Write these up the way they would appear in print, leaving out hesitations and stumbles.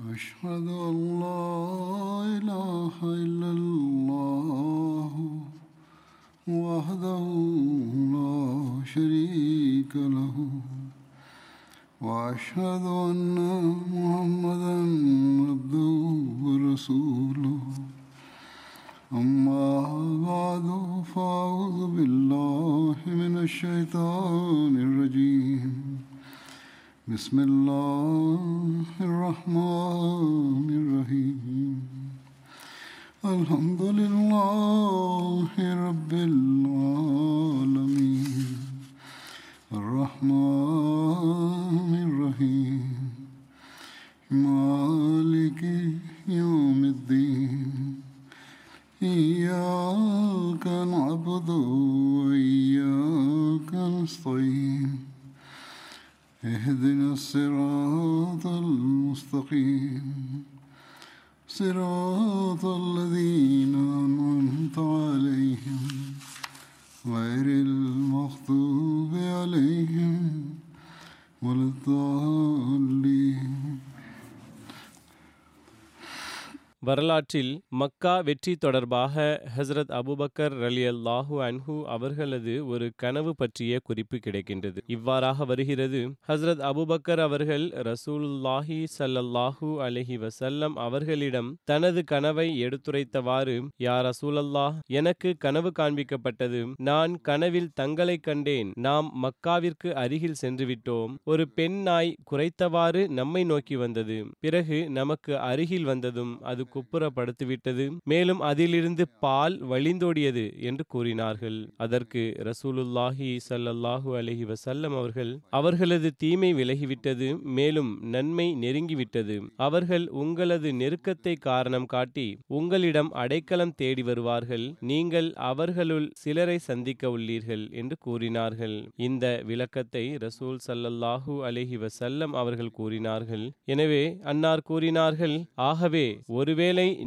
أشهد أن لا إله إلا الله وحده لا شريك له وأشهد أن محمدًا عبده ورسوله أما بعد فأعوذ بالله من الشيطان الرجيم بسم الله الرحمن الرحيم الحمد لله رب العالمين الرحمن الرحيم مالك يوم الدين إياك نعبد وإياك نستعين اهدنا الصراط المستقيم صراط الذين أنعمت عليهم غير المغضوب عليهم ولا الضالين. வரலாற்றில் மக்கா வெற்றி தொடர்பாக ஹஸ்ரத் அபூபக்கர் ரலியல்லாஹு அன்ஹு அவர்களது ஒரு கனவு பற்றிய குறிப்பு கிடைக்கின்றது. இவ்வாறாக வருகிறது, ஹஸ்ரத் அபூபக்கர் அவர்கள் ரசூலுல்லாஹி ஸல்லல்லாஹு அலைஹி வஸல்லம் அவர்களிடம் தனது கனவை எடுத்துரைத்தவாறு, யா ரசூலல்லாஹ், எனக்கு கனவு காண்பிக்கப்பட்டது. நான் கனவில் தங்களை கண்டேன். நாம் மக்காவிற்கு அருகில் சென்றுவிட்டோம். ஒரு பெண் நாய் குறைத்தவாறு நம்மை நோக்கி வந்தது. பிறகு நமக்கு அருகில் வந்ததும் அது குப்புறப்படுத்திவிட்டது. மேலும் அதிலிருந்து பால் வழிந்தோடியது என்று கூறினார்கள். அதற்கு ரசூலுல்லாஹி ஸல்லல்லாஹு அலைஹி வஸல்லம் அவர்கள், அவர்களது தீமை விலகிவிட்டது, மேலும் நன்மை நெருங்கிவிட்டது. அவர்கள் உங்களது நெருக்கத்தை காரணம் காட்டி உங்களிடம் அடைக்கலம் தேடி வருவார்கள். நீங்கள் அவர்களுள் சிலரை சந்திக்க உள்ளீர்கள் என்று கூறினார்கள். இந்த விளக்கத்தை ரசூல் ஸல்லல்லாஹு அலைஹி வஸல்லம் அவர்கள் கூறினார்கள். எனவே அன்னார் கூறினார்கள், ஆகவே ஒருவேளை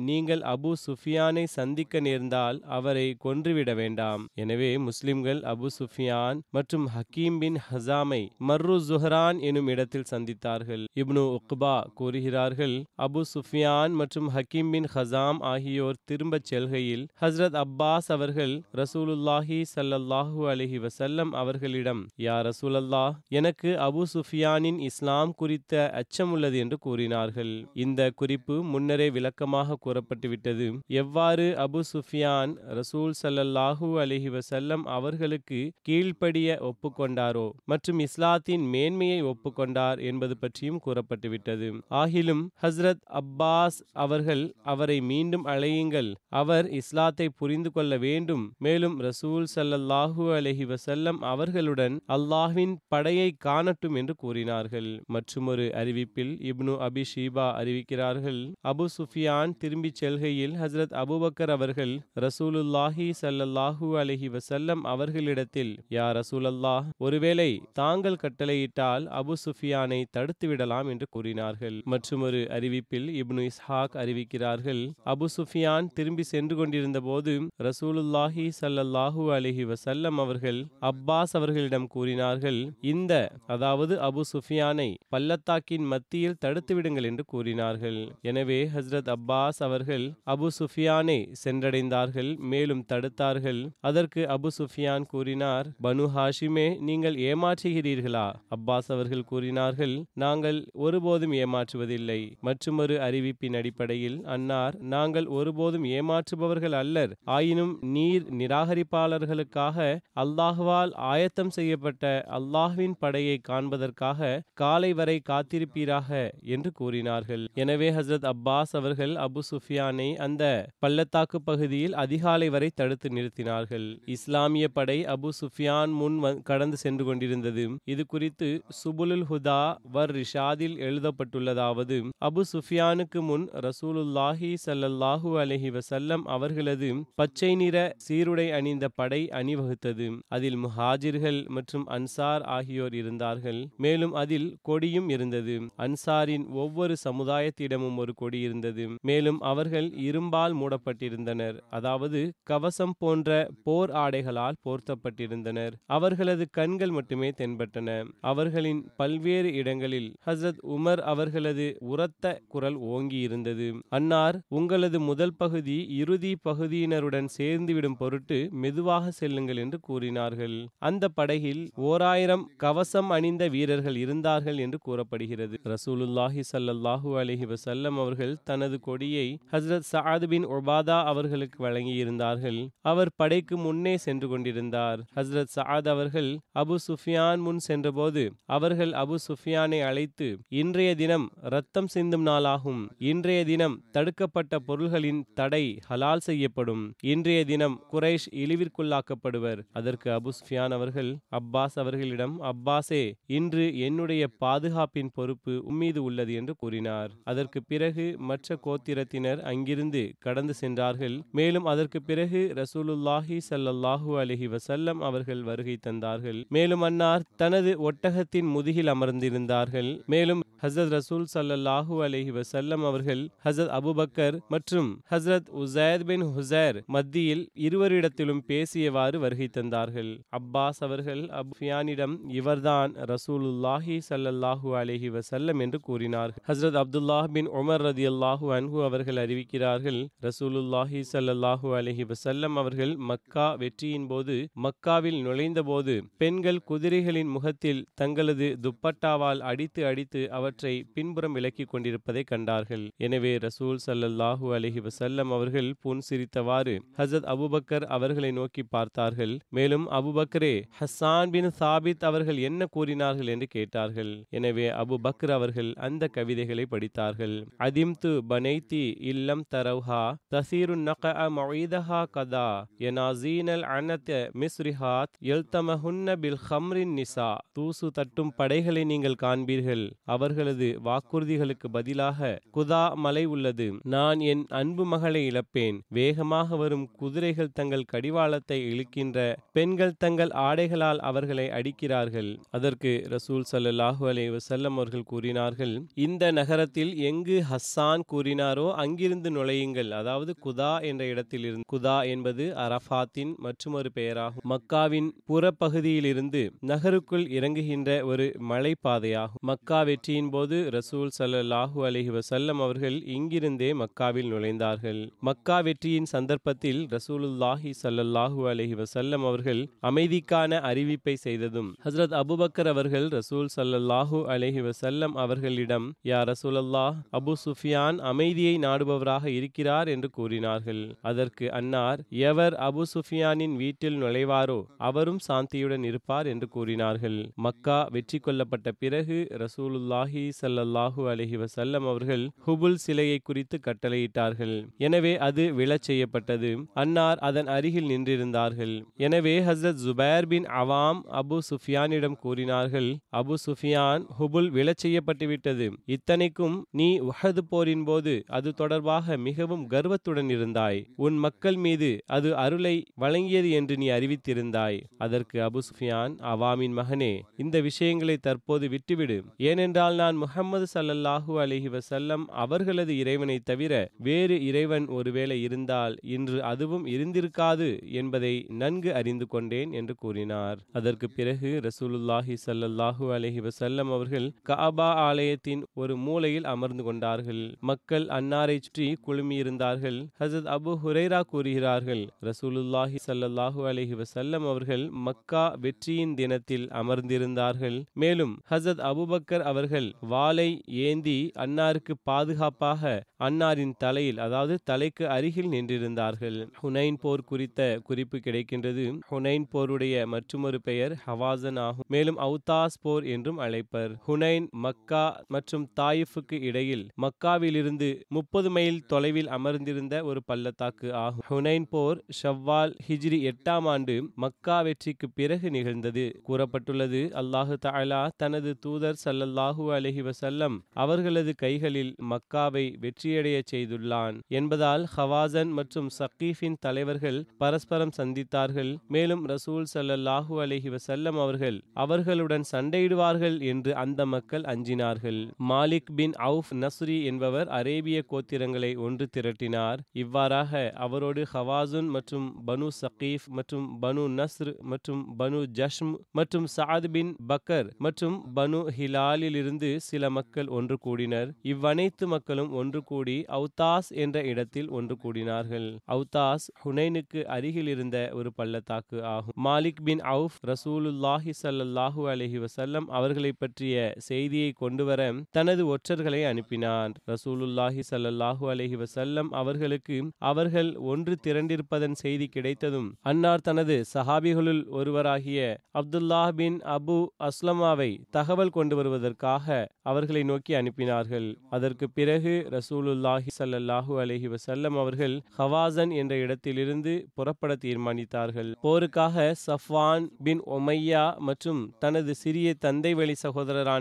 நீங்கள் அபு சுஃபியானை சந்திக்க நேர்ந்தால் அவரை கொன்றுவிட வேண்டாம். எனவே முஸ்லிம்கள் அபு சுஃபியான் மற்றும் ஹக்கீம் பின் ஹசாமை மர்ரு ஜுஹரான் எனும் இடத்தில் சந்தித்தார்கள். இப்னு உக்பா கூறுகிறார்கள், அபு சுஃபியான் மற்றும் ஹக்கீம் பின் ஹசாம் ஆகியோர் திரும்பச் செல்கையில் ஹஸ்ரத் அப்பாஸ் அவர்கள் ரசூலுல்லாஹி ஸல்லல்லாஹு அலைஹி வஸல்லம் அவர்களிடம், யா ரசூலல்லாஹ், எனக்கு அபு சுஃபியானின் இஸ்லாம் குறித்த அச்சம் உள்ளது என்று கூறினார்கள். இந்த குறிப்பு முன்னரே விளக்கமாக கூறப்பட்டுவிட்டது. எவ்வாறு அபு சுஃபியான் ரசூல் ஸல்லல்லாஹு அலைஹி வஸல்லம் அவர்களுக்கு கீழ்ப்படிய ஒப்புக்கொண்டாரோ மற்றும் இஸ்லாத்தின் மேன்மையை ஒப்புக்கொண்டார் என்பது பற்றியும் கூறப்பட்டுவிட்டது. ஆகிலும் ஹஸ்ரத் அப்பாஸ் அவர்கள், அவரை மீண்டும் அழையுங்கள், அவர் இஸ்லாத்தை புரிந்து கொள்ள வேண்டும், மேலும் ரசூல் ஸல்லல்லாஹு அலைஹி வஸல்லம் அவர்களுடன் அல்லாஹ்வின் படையை காணட்டும் என்று கூறினார்கள். மற்றொரு அறிவிப்பில் இப்னு அபி ஷீபா அறிவிக்கிறார்கள், அபு சுஃபியான் திரும்பி செல்கையில் ஹஸ்ரத் அபூபக்கர் அவர்கள் ரசூலுல்லாஹி ஸல்லல்லாஹு அலைஹி வஸல்லம் அவர்களிடத்தில், யா ரசூலல்லாஹ், ஒருவேளை தாங்கள் கட்டளையிட்டால் அபு சுஃபியானை தடுத்துவிடலாம் என்று கூறினார்கள். மற்றொரு அறிவிப்பில் இப்னு இஸ்ஹாக் அறிவிக்கிறார்கள், அபு சுஃபியான் திரும்பி சென்று கொண்டிருந்த போது ரசூலுல்லாஹி ஸல்லல்லாஹு அலைஹி வஸல்லம் அவர்கள் அப்பாஸ் அவர்களிடம் கூறினார்கள், இந்த, அதாவது அபு சுஃபியானை பள்ளத்தாக்கின் மத்தியில் தடுத்துவிடுங்கள் என்று கூறினார்கள். எனவே ஹஸ்ரத் அப்பாஸ் அவர்கள் அபு சுஃபியானை சென்றடைந்தார்கள், மேலும் தடுத்தார்கள். அதற்கு அபு சுஃபியான் கூறினார், பனு ஹாஷிமே, நீங்கள் ஏமாற்றுகிறீர்களா? அப்பாஸ் அவர்கள் கூறினார்கள், நாங்கள் ஒருபோதும் ஏமாற்றுவதில்லை. மற்றொரு அறிவிப்பின் அடிப்படையில் அன்னார், நாங்கள் ஒருபோதும் ஏமாற்றுபவர்கள் அல்லர், ஆயினும் நீர் நிராகரிப்பாளர்களுக்காக அல்லாஹ்வால் ஆயத்தம் செய்யப்பட்ட அல்லாஹ்வின் படையை காண்பதற்காக காலை வரை காத்திருப்பீராக என்று கூறினார்கள். எனவே ஹஸ்ரத் அப்பாஸ் அவர்கள் அபு சுஃபியானை அந்த பள்ளத்தாக்கு பகுதியில் அதிகாலை வரை தடுத்து நிறுத்தினார்கள். இஸ்லாமிய படை அபு சுஃபியான் முன் கடந்து சென்று கொண்டிருந்தது. இது குறித்து சுபுலுல் ஹுதா வர் ரிஷாதில் எழுதப்பட்டுள்ளதாவது, அபு சுஃபியானுக்கு முன் ரசூலுல்லாஹி ஸல்லல்லாஹு அலைஹி வஸல்லம் அவர்களது பச்சை நிற சீருடை அணிந்த படை அணிவகுத்தது. அதில் முஹாஜிர்கள் மற்றும் அன்சார் ஆகியோர் இருந்தார்கள். மேலும் அதில் கொடியும் இருந்தது. அன்சாரின் ஒவ்வொரு சமுதாயத்திடமும் ஒரு கொடி இருந்தது. மேலும் அவர்கள் இரும்பால் மூடப்பட்டிருந்தனர், அதாவது கவசம் போன்ற போர் ஆடைகளால் போர்த்தப்பட்டிருந்தனர். அவர்களது கண்கள் மட்டுமே தென்பட்டன. அவர்களின் பல்வேறு இடங்களில் ஹசரத் உமர் அவர்களது உரத்த குரல் ஓங்கி இருந்தது. அன்னார், உங்களது முதல் பகுதி இறுதி பகுதியினருடன் சேர்ந்துவிடும் பொருட்டு மெதுவாக செல்லுங்கள் என்று கூறினார்கள். அந்த படகில் 1000 கவசம் அணிந்த வீரர்கள் இருந்தார்கள் என்று கூறப்படுகிறது. ரசூலுல்லாஹி ஸல்லல்லாஹு அலைஹி வஸல்லம் அவர்கள் தனது கொடியை ஹசரத் சஅத் பின் உபாதா அவர்களுக்கு வழங்கியிருந்தார்கள். அவர் படைக்கு முன்னே சென்று கொண்டிருந்தார். ஹசரத் சஅத் அவர்கள் அபு சுஃபியான் முன் சென்றபோது அவர்கள் அபு சுஃபியானை அழைத்து, இன்றைய தினம் ரத்தம் சிந்தும் நாளாகும். இன்றைய தினம் தடுக்கப்பட்ட பொருள்களின் தடை ஹலால் செய்யப்படும். இன்றைய தினம் குரைஷ் இழிவிற்குள்ளாக்கப்படுவர். அதற்கு அபு சுஃபியான் அவர்கள் அப்பாஸ் அவர்களிடம், அப்பாஸே, இன்று என்னுடைய பாதுகாப்பின் பொறுப்பு உம்மீது உள்ளது என்று கூறினார். அதற்கு பிறகு மற்ற கோத்திரத்தினர் அங்கிருந்து கடந்து சென்றார்கள். மேலும் அதற்கு பிறகு ரசூலுல்லாஹி ஸல்லல்லாஹு அலைஹி வஸல்லம் அவர்கள் வருகை தந்தார்கள். மேலும் அன்னார் தனது ஒட்டகத்தின் முதுகில் அமர்ந்திருந்தார்கள். மேலும் ஹசரத் ரசூல் ஸல்லல்லாஹு அலைஹி வஸல்லம் அவர்கள் ஹசரத் அபூபக்கர் மற்றும் ஹசரத் உஸைத் பின் ஹுஸைர் மத்தியில் இருவரிடத்திலும் பேசியவாறு வருகை தந்தார்கள். அப்பாஸ் அவர்கள் அபுஃபியானிடம், இவர்தான் ரசூலுல்லாஹி ஸல்லல்லாஹு அலைஹி வஸல்லம் என்று கூறினார்கள். ஹசரத் அப்துல்லாஹ் பின் உமர் ரதியல்லாஹு அன்ஹு அவர்கள் அறிவிக்கிறார்கள், ரசூலுல்லாஹி ஸல்லல்லாஹு அலைஹி வஸல்லம் அவர்கள் மக்கா வெற்றியின் போது மக்காவில் நுழைந்த போது பெண்கள் குதிரைகளின் முகத்தில் தங்களது துப்பட்டாவால் அடித்து அடித்து அவற்றை பின்புறம் விலக்கிக் கொண்டிருப்பதை கண்டார்கள். எனவே ரசூல் ஸல்லல்லாஹு அலைஹி வஸல்லம் அவர்கள் புன்சிரித்தவாறு ஹசரத் அபூபக்கர் அவர்களை நோக்கி பார்த்தார்கள். மேலும், அபூபக்கரே, ஹஸ்ஸான் பின் சாபித் அவர்கள் என்ன கூறினார்கள் என்று கேட்டார்கள். எனவே அபூபக்கர் அவர்கள் அந்த கவிதைகளை படித்தார்கள். அதிம்து பனைதி இல்லம் தரவுஹா தசீரு நகஅ மஉய்தஹா கதா யனாசீனல் அனத மிஸ்ரிஹாத் யல்தமஹுன்ன பில் ஹம்ரின் நிசா. தூசு தட்டும் படைகளை நீங்கள் காண்பீர்கள். அவர்களது வாக்குறுதிகளுக்கு பதிலாக குதா மலை உள்ளது. நான் என் அன்பு மகளை இழப்பேன். வேகமாக வரும் குதிரைகள் தங்கள் கடிவாளத்தை இழுக்கின்ற பெண்கள் தங்கள் ஆடைகளால் அவர்களை அடிக்கிறார்கள். அதற்கு ரசூல் ஸல்லல்லாஹு அலைஹி வஸல்லம் அவர்கள் கூறினார்கள், இந்த நகரத்தில் எங்கு ஹஸ்ஸான் கூறினாரோ அங்கிருந்து நுழையுங்கள். அதாவது குதா என்ற இடத்தில் இருந்து, குதா என்பது அரஃபாத்தின் மற்றொரு பெயராகும். மக்காவின் புறப்பகுதியில் இருந்து நகருக்குள் இறங்குகின்ற ஒரு மலைப்பாதையாகும். மக்கா வெற்றியின் போது ரசூல் ஸல்லல்லாஹு அலைஹி வஸல்லம் அவர்கள் இங்கிருந்தே மக்காவில் நுழைந்தார்கள். மக்கா வெற்றியின் சந்தர்ப்பத்தில் ரசூலுல்லாஹி ஸல்லல்லாஹு அலைஹி வஸல்லம் அவர்கள் அமைதிக்கான அறிவிப்பை செய்ததும் ஹஜ்ரத் அபூபக்கர் அவர்கள் ரசூல் ஸல்லல்லாஹு அலைஹி வஸல்லம் அவர்களிடம், யா ரசூலல்லாஹ், அபு சுஃபியான் அமைதியை நாடுபவராக இருக்கிறார் என்று கூறினார்கள். அதற்கு அன்னார், எவர் அபு சுஃபியானின் வீட்டில் நுழைவாரோ அவரும் சாந்தியுடன் இருப்பார் என்று கூறினார்கள். மக்கா வெற்றி கொள்ளப்பட்ட பிறகு ரசூலுல்லாஹி ஸல்லல்லாஹு அலைஹி வஸல்லம் அவர்கள் ஹுபுல் சிலையை குறித்து கட்டளையிட்டார்கள். எனவே அது விழச் செய்யப்பட்டது. அன்னார் அதன் அருகில் நின்றிருந்தார்கள். எனவே ஹசரத் ஜுபைர் பின் அவாம் அபு சுஃபியானிடம் கூறினார்கள், அபு சுஃபியான், ஹுபுல் விழச் செய்யப்பட்டுவிட்டது. இத்தனைக்கும் நீ உஹது போரின் போது அது தொடர்பாக மிகவும் கர்வத்துடன் இருந்தாய். உன் மக்கள் மீது அது அருளை வழங்கியது என்று நீ அறிவித்திருந்தாய். அதற்கு அபு சுஃபியான், அவாமின் மகனே, இந்த விஷயங்களை தற்போது விட்டுவிடு. ஏனென்றால் நான் முஹம்மது ஸல்லல்லாஹு அலைஹி வஸல்லம் அவர்களது இறைவனை தவிர வேறு இறைவன் ஒருவேளை இருந்தால் இன்று அதுவும் இருந்திருக்காது என்பதை நன்கு அறிந்து கொண்டேன் என்று கூறினார். அதற்கு பிறகு ரசூலுல்லாஹி ஸல்லல்லாஹு அலைஹி வஸல்லம் அவர்கள் கஅபா ஆலயத்தின் ஒரு மூலையில் அமர்ந்து கொண்டார்கள். மக்கள் அன்னாரை சுற்றி குழுமியிருந்தார்கள். ஹஜ்ரத் அபு ஹுரைரா கூறுகிறார்கள், ரசூலுல்லாஹி ஸல்லல்லாஹு அலைஹி வஸல்லம் அவர்கள் மக்கா வெற்றியின் தினத்தில் அமர்ந்திருந்தார்கள். மேலும் ஹஜ்ரத் அபூபக்கர் அவர்கள் வாளை ஏந்தி அன்னாருக்கு பாதுகாப்பாக அன்னாரின் தலையில், அதாவது தலைக்கு அருகில் நின்றிருந்தார்கள். ஹுனைன் போர் குறித்த குறிப்பு கிடைக்கின்றது. ஹுனைன் போருடைய மற்றொரு பெயர் ஹவாசன் ஆகும். மேலும் அவுதாஸ் போர் என்றும் அழைப்பர். ஹுனைன் மக்கா மற்றும் தாயிஃபுக்கு இடையில் மக்காவிலிருந்து 30 மைல் தொலைவில் அமர்ந்திருந்த ஒரு பள்ளத்தாக்கு ஆகும். ஹுனைன் போர் ஷவ்வால் ஹிஜ்ரி 8ஆம் ஆண்டு மக்கா வெற்றிக்கு பிறகு நிகழ்ந்தது கூறப்பட்டுள்ளது. அல்லாஹு தஆலா தனது தூதர் ஸல்லல்லாஹு அலைஹி வஸல்லம் அவர்களது கைகளில் மக்காவை வெற்றியடைய செய்துள்ளான் என்பதால் ஹவாசன் மற்றும் சகீஃபின் தலைவர்கள் பரஸ்பரம் சந்தித்தார்கள். மேலும் ரசூல் ஸல்லல்லாஹு அலைஹி வஸல்லம் அவர்கள் அவர்களுடன் சண்டையிடுவார்கள் என்று அந்த மக்கள் அஞ்சினார்கள். மாலிக் பின் அவுஃப் நஸ்ரி என்பவர் அரேபிய லேவிய கோத்திரங்களை ஒன்று திரட்டினார். இவ்வாறாக அவரோடு ஹவாசுன் மற்றும் பனு சகீஃப் மற்றும் பனு நஸ்ர் மற்றும் பனு ஜஷ்ம் மற்றும் சாத் பின் பக்கர் மற்றும் பனு ஹிலாலிலிருந்து சில மக்கள் ஒன்று கூடினர். இவ்வனைத்து மக்களும் ஒன்று கூடி அவுதாஸ் என்ற இடத்தில் ஒன்று கூடினார்கள். அவுதாஸ் ஹுனைனுக்கு அருகில் இருந்த ஒரு பள்ளத்தாக்கு ஆகும். மாலிக் பின் அவுஃப் ரசூலுல்லாஹி ஸல்லல்லாஹு அலைஹி வஸல்லம் அவர்களை பற்றிய செய்தியை கொண்டுவர தனது ஒற்றர்களை அனுப்பினார். ரசூலுல்லாஹி ஸல்லல்லாஹு அலைஹி வஸல்லம் அவர்களுக்கு அவர்கள் ஒன்று திரண்டிருப்பதன் செய்தி கிடைத்ததும் அன்னார் தனது சஹாபிகளுள் ஒருவராகிய அப்துல்லாஹ் பின் அபு அஸ்லமாவை தகவல் கொண்டு வருவதற்காக அவர்களை நோக்கி அனுப்பினார்கள். அதற்கு பிறகு ரசூலுல்லாஹி ஸல்லல்லாஹு அலைஹி வஸல்லம் அவர்கள் ஹவாசன் என்ற இடத்திலிருந்து புறப்பட தீர்மானித்தார்கள். போருக்காக சஃப்வான் பின் உமையா மற்றும் தனது சிறிய தந்தை வழி சகோதரரான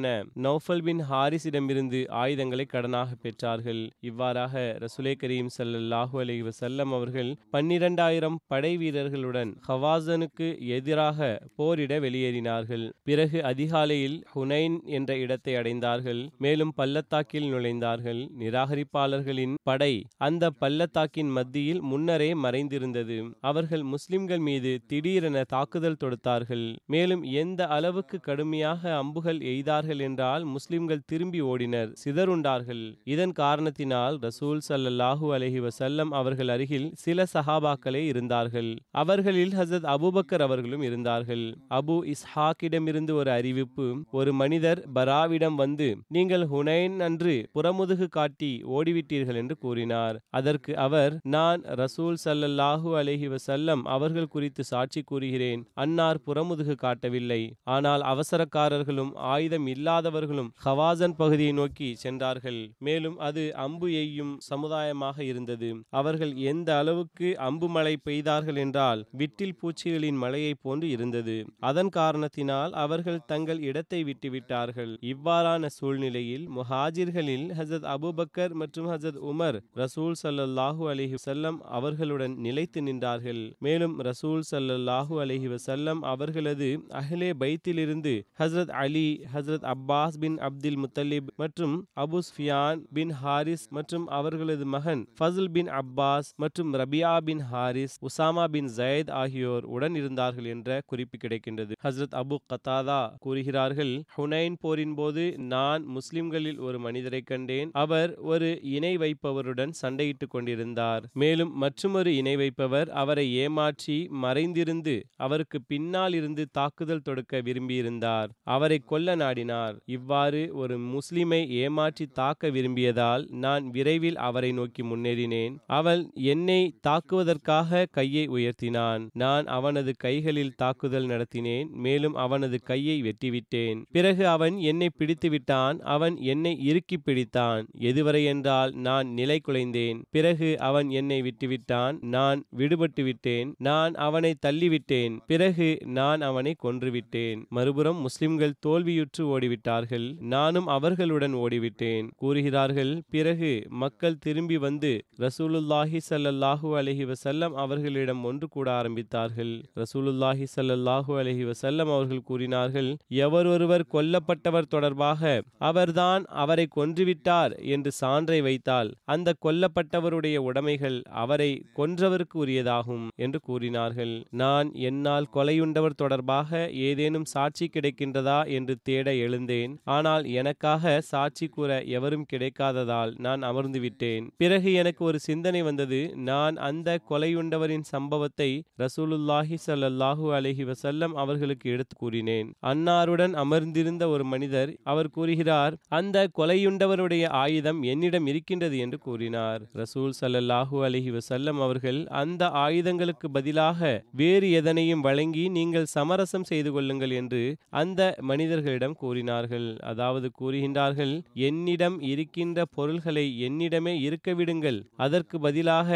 நௌஃபல் பின் ஹாரிஸிடமிருந்து ஆயுதங்களை கடனாக பெற்றார்கள். இவ்வாறாக ரசூலே கரீம் ஸல்லல்லாஹு அலைஹி வஸல்லம் அவர்கள் 12,000 படை வீரர்களுடன் ஹவாசனுக்கு எதிராக போரிட வெளியேறினார்கள். பிறகு அதிகாலையில் ஹுனைன் என்ற இடத்தை அடைந்தார்கள். மேலும் பள்ளத்தாக்கில் நுழைந்தார்கள். நிராகரிப்பாளர்களின் படை அந்த பள்ளத்தாக்கின் மத்தியில் முன்னரே மறைந்திருந்தது. அவர்கள் முஸ்லிம்கள் மீது திடீரென தாக்குதல் தொடுத்தார்கள். மேலும் எந்த அளவுக்கு கடுமையாக அம்புகள் எய்தார்கள் என்றால் முஸ்லிம்கள் திரும்பி ஓடினர், சிதறுண்டார்கள். இதன் காரணத்தினால் ரசூல் ஸல்லல்லாஹு அலைஹி வஸல்லம் அவர்கள் அருகில் சில சஹாபாக்களே இருந்தார்கள். அவர்களில் ஹஸரத் அபூபக்கர் அவர்களும் இருந்தார்கள். அபு இஸ்ஹாக்கிடமிருந்து ஒரு அறிவிப்பு. ஒரு மனிதர் பராவிடம் வந்து, நீங்கள் ஹுனைன் அன்று புறமுதுகு காட்டி ஓடிவிட்டீர்கள் என்று கூறினார். அதற்கு அவர், நான் ரசூல் ஸல்லல்லாஹு அலைஹி வஸல்லம் அவர்கள் குறித்து சாட்சி கூறுகிறேன், அன்னார் புறமுதுகு காட்டவில்லை. ஆனால் அவசரக்காரர்களும் ஆயுதம் இல்லாதவர்களும் ஹவாசன் பகுதியை நோக்கி சென்றார்கள். மேலும் அது அம்பு எய்யும் சமுதாயமாக இருந்தது. அவர்கள் எந்த அளவுக்கு அம்பு மழை பெய்தார்கள் என்றால் விட்டில் பூச்சிகளின் மழையை போன்று இருந்தது. அதன் காரணத்தினால் அவர்கள் தங்கள் இடத்தை விட்டுவிட்டார்கள். இவ்வாறான சூழ்நிலையில் முஹாஜிர்களில் ஹஸரத் அபூபக்கர் மற்றும் ஹஸரத் உமர் ரசூல் ஸல்லல்லாஹு அலைஹி வஸல்லம் அவர்களுடன் நிலைத்து நின்றார்கள். மேலும் ரசூல் ஸல்லல்லாஹு அலைஹி வஸல்லம் அவர்களது அஹ்லே பைத்திலிருந்து ஹஸரத் அலி, ஹஸரத் அப்பாஸ் பின் அப்துல் முத்தலிப் மற்றும் அபு சுஃபியான் பின் ஹாரிஸ் மற்றும் அவர்களது மகன் ஃபஸ்ல் பின் அப்பாஸ் மற்றும் ரபியா பின் ஹாரிஸ், உசாமா பின் ஜயத் ஆகியோர் உடன் இருந்தார்கள் என்ற குறிப்பு கிடைக்கின்றது. ஹஸரத் அபு கத்தாதா கூறுகிறார்கள், ஹுனைன் போரின் போது நான் முஸ்லிம்களில் ஒரு மனிதரை கண்டேன். அவர் ஒரு இணை வைப்பவருடன் சண்டையிட்டுக் கொண்டிருந்தார். மேலும் மற்றொரு இணை வைப்பவர் அவரை ஏமாற்றி மறைந்திருந்து அவருக்கு பின்னால் இருந்து தாக்குதல் தொடுக்க விரும்பியிருந்தார். அவரை கொல்ல நாடினார். இவ்வாறு ஒரு முஸ்லிமை ஏமாற்றி தாக்க விரும்பியதால் நான் விரைவில் அவரை நோக்கி முன்னேறினேன். அவன் என்னை தாக்குவதற்காக கையை உயர்த்தினான். நான் அவனது கைகளில் தாக்குதல் நடத்தினேன். மேலும் அவனது கையை வெட்டிவிட்டேன். பிறகு அவன் என்னை பிடித்து விட்டான். அவன் என்னை இறுக்கி பிடித்தான். எதுவரை என்றால் நான் நிலை குலைந்தேன். பிறகு அவன் என்னை விட்டுவிட்டான். நான் விடுபட்டு விட்டேன். நான் அவனை தள்ளிவிட்டேன். பிறகு நான் அவனை கொன்றுவிட்டேன். மறுபுறம் முஸ்லிம்கள் தோல்வியுற்று ஓடிவிட்டார்கள். நானும் அவர்களுடன் ஓடிவிட்டேன் கூறுகிறார்கள். பிறகு மக்கள் திரும்பி வந்து ரசூலுல்லாஹி ஸல்லல்லாஹு அலைஹி வஸல்லம் அவர்களிடம் ஒன்று கூட ஆரம்பித்தார்கள். ரசூலுல்லாஹி ஸல்லல்லாஹு அலைஹி வஸல்லம் அவர்கள் கூறினார்கள், எவரொருவர் கொல்லப்பட்டவர் தொடர்பாக அவர்தான் அவரை கொன்றுவிட்டார் என்று சான்றை வைத்தால் அந்த கொல்லப்பட்டவருடைய உடைமைகள் அவரை கொன்றவருக்கு உரியதாகும் என்று கூறினார்கள். நான் என்னால் கொலையுண்டவர் தொடர்பாக ஏதேனும் சாட்சி கிடைக்கின்றதா என்று தேட எழுந்தேன். ஆனால் எனக்காக சாட்சி கூற எவரும் கிடைக்காததால் நான் அமர்ந்துவிட்டேன். பிறகு எனக்கு ஒரு சிந்தனை வந்தது. நான் அந்த கொலையுண்டவரின் சம்பவத்தை ரசூலுல்லாஹி ஸல்லல்லாஹு அலைஹி வஸல்லம் அவர்களுக்கு எடுத்து கூறினேன். அன்னாருடன் அமர்ந்திருந்த ஒரு மனிதர் அவர் கூறுகிறார், அந்த கொலையுண்டவருடைய ஆயுதம் என்னிடம் இருக்கின்றது என்று கூறினார். ரசூல் ஸல்லல்லாஹு அலைஹி வஸல்லம் அவர்கள், அந்த ஆயுதங்களுக்கு பதிலாக வேறு எதனையும் வழங்கி நீங்கள் சமரசம் செய்து கொள்ளுங்கள் என்று அந்த மனிதர்களிடம் கூறினார்கள். அதாவது கூறுகின்றார்கள், என்னிடம் இருக்கின்ற பொருள்களை என்னிடமே இருக்க விடுங்கள். அதற்கு பதிலாக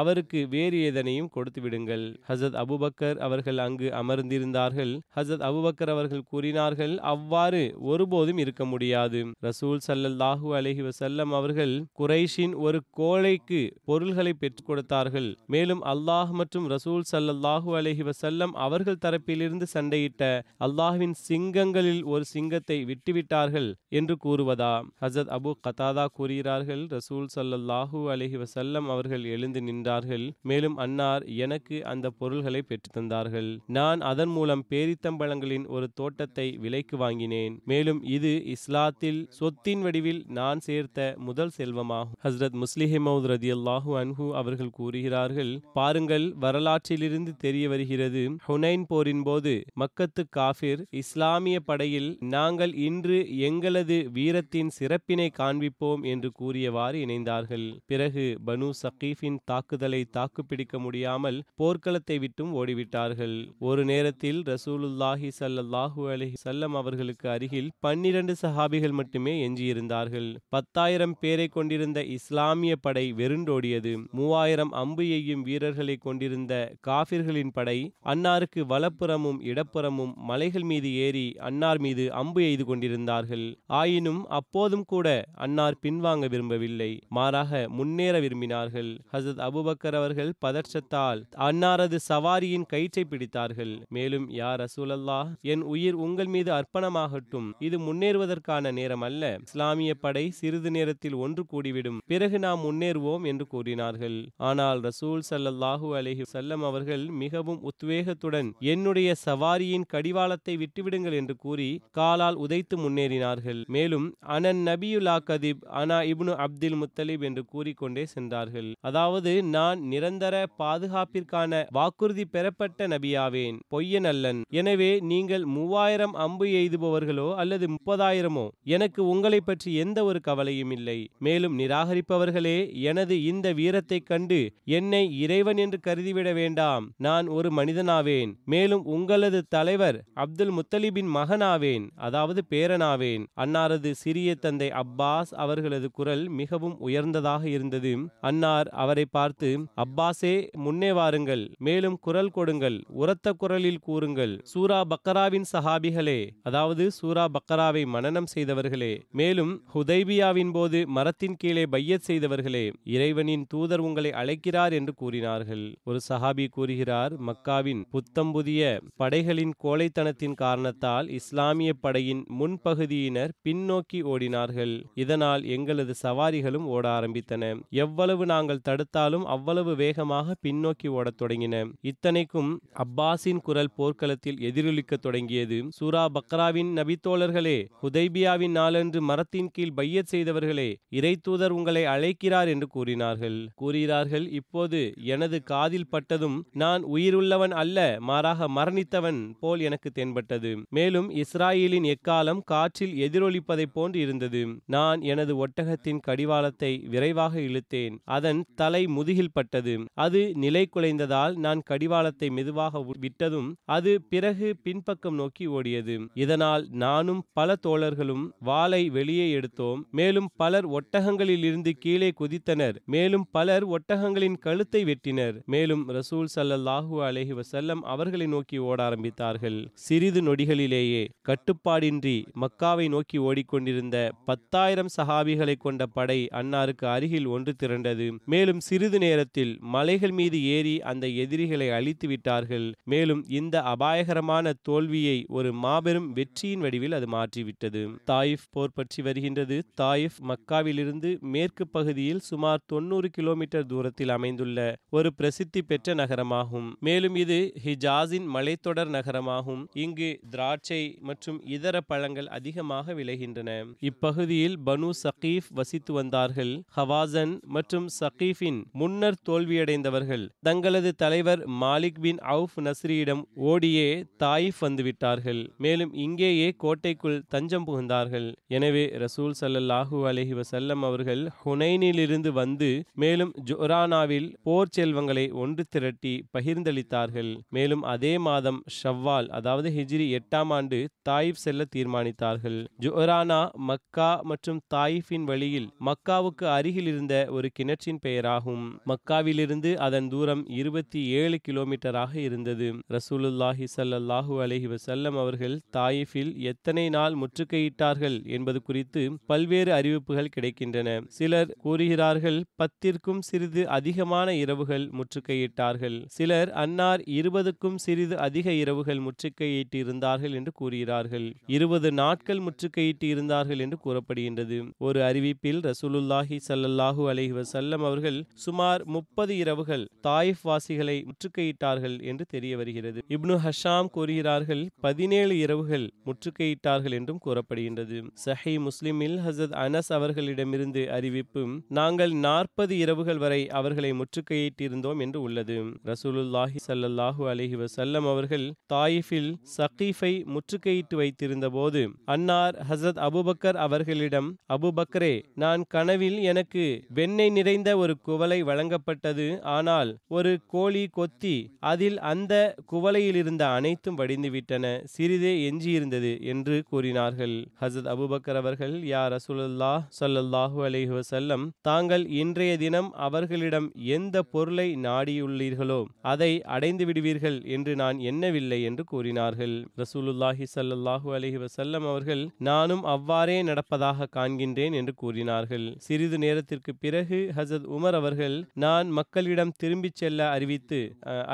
அவருக்கு வேறு எதனையும் கொடுத்து விடுங்கள். ஹஸரத் அபூபக்கர் அவர்கள் அங்கு அமர்ந்திருந்தார்கள். ஹஸரத் அபூபக்கர் அவர்கள் கூறினார்கள், அவ்வாறு ஒருபோதும் இருக்க முடியாது. ரசூல் ஸல்லல்லாஹு அலைஹி வஸல்லம் அவர்கள் குரைஷின் ஒரு கோழைக்கு பொருள்களை பெற்றுக் கொடுத்தார்கள். மேலும் அல்லாஹ் மற்றும் ரசூல் ஸல்லல்லாஹு அலைஹி வஸல்லம் அவர்கள் தரப்பிலிருந்து சண்டையிட்ட அல்லாஹ்வின் சிங்கங்களில் ஒரு சிங்கத்தை விட்டுவிட்டார்கள் என்று கூறுவதா? ஹஸரத் அபு கத்தாதா கூறுகிறார், கூறினார்கள். ரசூல் ஸல்லல்லாஹு அலைஹி வஸல்லம் அவர்கள் எழுந்து நின்றார்கள். மேலும் அன்னார் எனக்கு அந்த பொருள்களை பெற்றுத்தந்தார்கள். நான் அதன் மூலம் பேரித்தம்பழங்களின் ஒரு தோட்டத்தை விலைக்கு வாங்கினேன். மேலும் இது இஸ்லாத்தில் சொத்தின் வடிவில் நான் சேர்த்த முதல் செல்வமாகும். ஹஸ்ரத் முஸ்லிஹ் மௌத் ரதியல்லாஹு அன்ஹு அவர்கள் கூறுகிறார்கள், பாருங்கள், வரலாற்றிலிருந்து தெரிய வருகிறது, ஹுனைன் போரின் போது மக்கத்து காஃபிர் இஸ்லாமிய படையில் நாங்கள் இன்று எங்களது வீரத்தின் சிறப்பினை காண்பிப்போம் என்று கூறியவாறு இணைந்தார்கள். பிறகு பனு சகீஃபின் தாக்குதலை தாக்குப்பிடிக்க முடியாமல் போர்க்களத்தை விட்டும் ஓடிவிட்டார்கள். ஒரு நேரத்தில் ரசூலுல்லாஹி ஸல்லல்லாஹு அலைஹி வஸல்லம் அவர்களுக்கு அருகில் 12 சஹாபிகள் மட்டுமே எஞ்சியிருந்தார்கள். 10,000 பேரை கொண்டிருந்த இஸ்லாமிய படை வெருண்டோடியது. 3000 அம்பு எய்யும் வீரர்களை கொண்டிருந்த காஃபிர்களின் படை அன்னாருக்கு வலப்புறமும் இடப்புறமும் மலைகள் மீது ஏறி அன்னார் மீது அம்பு எய்து கொண்டிருந்தார்கள். ஆயினும் அப்போதும் கூட அன்னார் பின்வாங்க விரும்பவில்லை, மாறாக முன்னேற விரும்பினார்கள். ஹசரத் அபூபக்கர் அவர்கள் பதற்றத்தால் அன்னாரது சவாரியின் கயிற்றை பிடித்தார்கள். மேலும், யா ரசூலல்லாஹ், என் உயிர் உங்கள் மீது அர்ப்பணமாகட்டும், இது முன்னேறுவதற்கான நேரம் அல்ல, இஸ்லாமிய படை சிறிது நேரத்தில் ஒன்று கூடிவிடும், பிறகு நாம் முன்னேறுவோம் என்று கூறினார்கள். ஆனால் ரசூல் ஸல்லல்லாஹு அலைஹி வஸல்லம் அவர்கள் மிகவும் உத்வேகத்துடன் என்னுடைய சவாரியின் கடிவாளத்தை விட்டுவிடுங்கள் என்று கூறி காலால் உதைத்து முன்னேறினார்கள். மேலும் அனன் நபியுலா கதிப் அனா இப்னு அப்துல் முத்தலிப் என்று கூறிக்கொண்டே சென்றார்கள். அதாவது, நான் நிரந்தர பாதுகாப்பிற்கான வாக்குறுதி பெறப்பட்ட நபியாவேன், பொய்யன் அல்லன். எனவே நீங்கள் 3000 அம்பு எய்துபவர்களோ அல்லது 30,000மோ, எனக்கு உங்களை பற்றி எந்த ஒரு கவலையும் இல்லை. மேலும் நிராகரிப்பவர்களே, எனது இந்த வீரத்தை கண்டு என்னை இறைவன் என்று கருதிவிட வேண்டாம். நான் ஒரு மனிதனாவேன், மேலும் உங்களது தலைவர் அப்துல் முத்தலிபின் மகனாவேன், அதாவது பேரனாவேன். அன்னாரது சிறிய தந்தை அப்பாஸ் அவர்களது குரல் மிகவும் உயர்ந்ததாக இருந்தது. அன்னார் அவரை பார்த்து, அப்பாஸே, முன்னே வாருங்கள், மேலும் குரல் கொடுங்கள், உரத்த குரலில் கூறுங்கள், சூரா பக்கராவின் சஹாபிகளே, அதாவது சூரா பக்கராவை மனனம் செய்தவர்களே, மேலும் ஹுதைபியாவின் போது மரத்தின் கீழே பையத் செய்தவர்களே, இறைவனின் தூதர் உங்களை அழைக்கிறார் என்று கூறினார்கள். ஒரு சஹாபி கூறுகிறார், மக்காவின் புத்தம்புதிய படைகளின் கோழைத்தனத்தின் காரணத்தால் இஸ்லாமிய படையின் முன்பகுதியினர் பின்னோக்கி ஓடினார்கள். இதனால் எங்களது சவாரிகளும் ஓட ஆரம்பித்தன. எவ்வளவு நாங்கள் தடுத்தாலும் அவ்வளவு வேகமாக பின்னோக்கி ஓடத் தொடங்கின. இத்தனைக்கும் அப்பாஸின் குரல் போர்க்களத்தில் எதிரொலிக்க தொடங்கியது. சூரா பக்ராவின் நபித்தோழர்களே, ஹுதைபியாவின் நாளன்று மரத்தின் கீழ் பையத் செய்தவர்களே, இறை தூதர் உங்களை அழைக்கிறார் என்று கூறுகிறார்கள். இப்போது எனது காதில் பட்டதும் நான் உயிருள்ளவன் அல்ல, மாறாக மரணித்தவன் போல் எனக்கு தென்பட்டது. மேலும் இஸ்ராயேலின் எக்காலம் காற்றில் எதிரொலிப்பதை போன்று இருந்தது. நான் எனது ஒட்டகத்தின் கடிவாளத்தை விரைவாக இழுத்தேன். அதன் தலை முதுகில் பட்டது. அது நிலை குலைந்ததால் நான் கடிவாளத்தை மெதுவாக விட்டதும் அது பிறகு பின்பக்கம் நோக்கி ஓடியது. இதனால் நானும் பல தோழர்களும் வாளை வெளியே எடுத்தோம். மேலும் பலர் ஒட்டகங்களில் இருந்து கீழே குதித்தனர். மேலும் பலர் ஒட்டகங்களின் கழுத்தை வெட்டினர். மேலும் ரசூல் ஸல்லல்லாஹு அலைஹி வஸல்லம் அவர்களை நோக்கி ஓட ஆரம்பித்தார்கள். சிறிது நொடிகளிலேயே கட்டுப்பாடின்றி மக்காவை நோக்கி ஓடிக்கொண்டிருந்த 10,000 சஹாபிகளை கொண்ட படை அன்னாருக்கு அருகில் ஒன்று திரண்டது. மேலும் சிறிது நேரத்தில் மலைகள் மீது ஏறி அந்த எதிரிகளை அழித்து விட்டார்கள். மேலும் இந்த அபாயகரமான தோல்வியை ஒரு மாபெரும் வெற்றியின் வடிவில் அது மாற்றிவிட்டது. தாயிஃப் போர் பற்றி வருகின்றது. தாயிஃப் மக்காவிலிருந்து மேற்கு பகுதியில் சுமார் 90 கிலோமீட்டர் தூரத்தில் அமைந்துள்ள ஒரு பிரசித்தி பெற்ற நகரமாகும். மேலும் இது ஹிஜாஸின் மலைத்தொடர் நகரமாகும். இங்கு திராட்சை மற்றும் இதர பழங்கள் அதிகமாக விளைகின்றன. இப்பகுதியில் பனு சகீஃப் வசித்து வந்தார்கள். ஹவாசன் மற்றும் சகீஃபின் முன்னர் தோல்வியடைந்தவர்கள் தங்களது தலைவர் மாலிக் பின் அவுஃப் நஸ்ரியிடம் ஓடியே தாயிஃப் வந்துவிட்டார்கள். மேலும் இங்கேயே கோட்டைக்குள் தஞ்சம் புகுந்தார்கள். எனவே ரசூல் ஸல்லல்லாஹு அலைஹி வஸல்லம் அவர்கள் ஹுனைனிலிருந்து வந்து மேலும் ஜுரானாவில் போர் செல்வங்களை ஒன்று திரட்டி பகிர்ந்தளித்தார்கள். மேலும் அதே மாதம் ஷவ்வால், அதாவது ஹிஜ்ரி 8ஆம் ஆண்டு தாயிஃப் செல்ல தீர்மானித்தார்கள். ஜுரானா மக்கா மற்றும் தாயிஃபின் வழியில் மக்காவுக்கு அருகில் இருந்த ஒரு கிணற்றின் பெயராகும். மக்காவிலிருந்து அதன் தூரம் 27 கிலோமீட்டராக இருந்தது. ரசூலுல்லாஹி ஸல்லல்லாஹு அலைஹி வஸல்லம் அவர்கள் தாயிஃபில் எத்தனை நாள் முற்றுகையிட்டார்கள் என்பது குறித்து பல்வேறு அறிவிப்புகள் கிடைக்கின்றன. சிலர் கூறுகிறார்கள், 10க்கும் சிறிது அதிகமான இரவுகள் முற்றுகையிட்டார்கள். சிலர் அன்னார் 20க்கும் சிறிது அதிக இரவுகள் முற்றுகையிட்டு இருந்தார்கள் என்று கூறுகிறார்கள். 20 நாட்கள் முற்றுகையிட்டு இருந்தார்கள் என்று கூறப்படுகின்றது. ஒரு அறிவிப்பு சந்திப்பில் ரசூலுல்லாஹி ஸல்லல்லாஹு அலைஹி வஸல்லம் அவர்கள் சுமார் 30 இரவுகள் தாயிஃப் வாசிகளை முற்றுகையிட்டார்கள் என்று தெரிய வருகிறது. இப்னு ஹஷாம் கூறுகிறார்கள் 17 இரவுகள் முற்றுகையிட்டார்கள் என்றும் கூறப்படுகின்றது. சஹீஹ் முஸ்லிமில் ஹஸரத் அனஸ் அவர்களிடமிருந்து அறிவிப்பு, நாங்கள் 40 இரவுகள் வரை அவர்களை முற்றுகையிட்டிருந்தோம் என்று உள்ளது. ரசூலுல்லாஹி ஸல்லல்லாஹு அலைஹி வஸல்லம் அவர்கள் தாயிஃபில் சகீஃபை முற்றுகையிட்டு வைத்திருந்த போது அன்னார் ஹஸரத் அபூபக்கர் அவர்களிடம், அபூபக்கரே, நான் கனவில் எனக்கு வெண்ணெய் நிறைந்த ஒரு குவளை வழங்கப்பட்டது. ஆனால் ஒரு கோழி கொத்தி அதில் அந்த குவளையில் இருந்த அனைத்தும் வடிந்துவிட்டன, சிறிதே எஞ்சியிருந்தது என்று கூறினார்கள். ஹஸரத் அபூபக்கர் அவர்கள், யா ரசூலுல்லாஹ் ஸல்லல்லாஹு அலைஹி வஸல்லம், தாங்கள் இன்றைய தினம் அவர்களிடம் எந்த பொருளை நாடியுள்ளீர்களோ அதை அடைந்து விடுவீர்கள் என்று நான் எண்ணவில்லை என்று கூறினார்கள். ரசூலுல்லாஹி ஸல்லல்லாஹு அலைஹி வஸல்லம் அவர்கள், நானும் அவ்வாறே நடப்பதாக காண்கின்றேன் என்று கூறினார்கள். சிறிது நேரத்திற்கு பிறகு ஹஸரத் உமர் அவர்கள், நான் மக்களிடம் திரும்பிச் செல்ல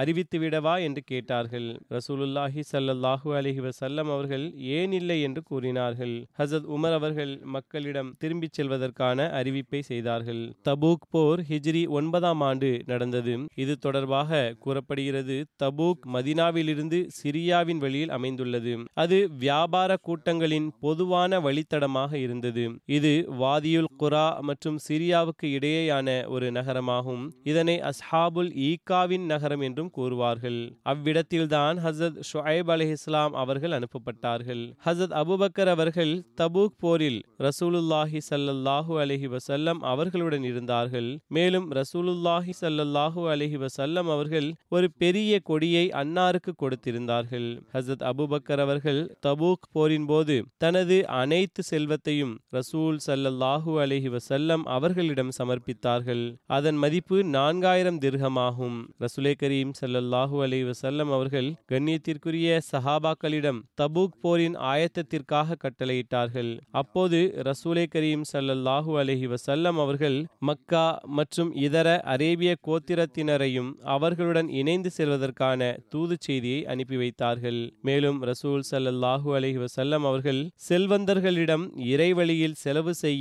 அறிவித்துவிடவா என்று கேட்டார்கள். ரசூலுல்லாஹி ஸல்லல்லாஹு அலைஹி வஸல்லம் அவர்கள், ஏன் இல்லை என்று கூறினார்கள். ஹஸரத் உமர் அவர்கள் மக்களிடம் திரும்பிச் செல்வதற்கான அறிவிப்பை செய்தார்கள். தபூக் போர் ஹிஜ்ரி 9ஆம் ஆண்டு நடந்தது. இது தொடர்பாக கூறப்படுகிறது, தபூக் மதினாவிலிருந்து சிரியாவின் வெளியில் அமைந்துள்ளது. அது வியாபார கூட்டங்களின் பொதுவான வழித்தடமாக இருந்தது. இது வாதியுல் குரா மற்றும் சிரியாவுக்கு இடையேயான ஒரு நகரமாகும். இதனை அஸ்ஹாபுல் ஈகாவின் நகரம் என்றும் கூறுவார்கள். அவ்விடத்தில்தான் ஹஸரத் ஷுஐப் அலைஹிஸ்ஸலாம் அவர்கள் அனுப்பப்பட்டார்கள். ஹஸரத் அபூபக்கர் அவர்கள் தபூக் போரில் ரசூலுல்லாஹி ஸல்லல்லாஹு அலைஹி வஸல்லம் அவர்களுடன் இருந்தார்கள். மேலும் ரசூலுல்லாஹி ஸல்லல்லாஹு அலைஹி வஸல்லம் அவர்கள் ஒரு பெரிய கொடியை அன்னாருக்கு கொடுத்திருந்தார்கள். ஹஸரத் அபூபக்கர் அவர்கள் தபூக் போரின் போது தனது அனைத்து செல்வத்தையும் ரசூல் ஸல்லல்லாஹு அலைஹி வஸல்லம் அவர்களிடம் சமர்ப்பித்தார்கள். அதன் மதிப்பு 4000 திர்ஹமாகும். ரசூலே கரீம் ஸல்லல்லாஹு அலைஹி வஸல்லம் அவர்கள் கண்ணியத்திற்குரிய சஹாபாக்களிடம் தபூக் போரின் ஆயத்தத்திற்காக கட்டளையிட்டார்கள். அப்போது ரசூலே கரீம் ஸல்லல்லாஹு அலைஹி வஸல்லம் அவர்கள் மக்கா மற்றும் இதர அரேபிய கோத்திரத்தினரையும் அவர்களுடன் இணைந்து செல்வதற்கான தூது செய்தியை அனுப்பி வைத்தார்கள். மேலும் ரசூல் ஸல்லல்லாஹு அலைஹி வஸல்லம் அவர்கள் செல்வந்தர்களிடம் இறைவழியில் செலவு செய்ய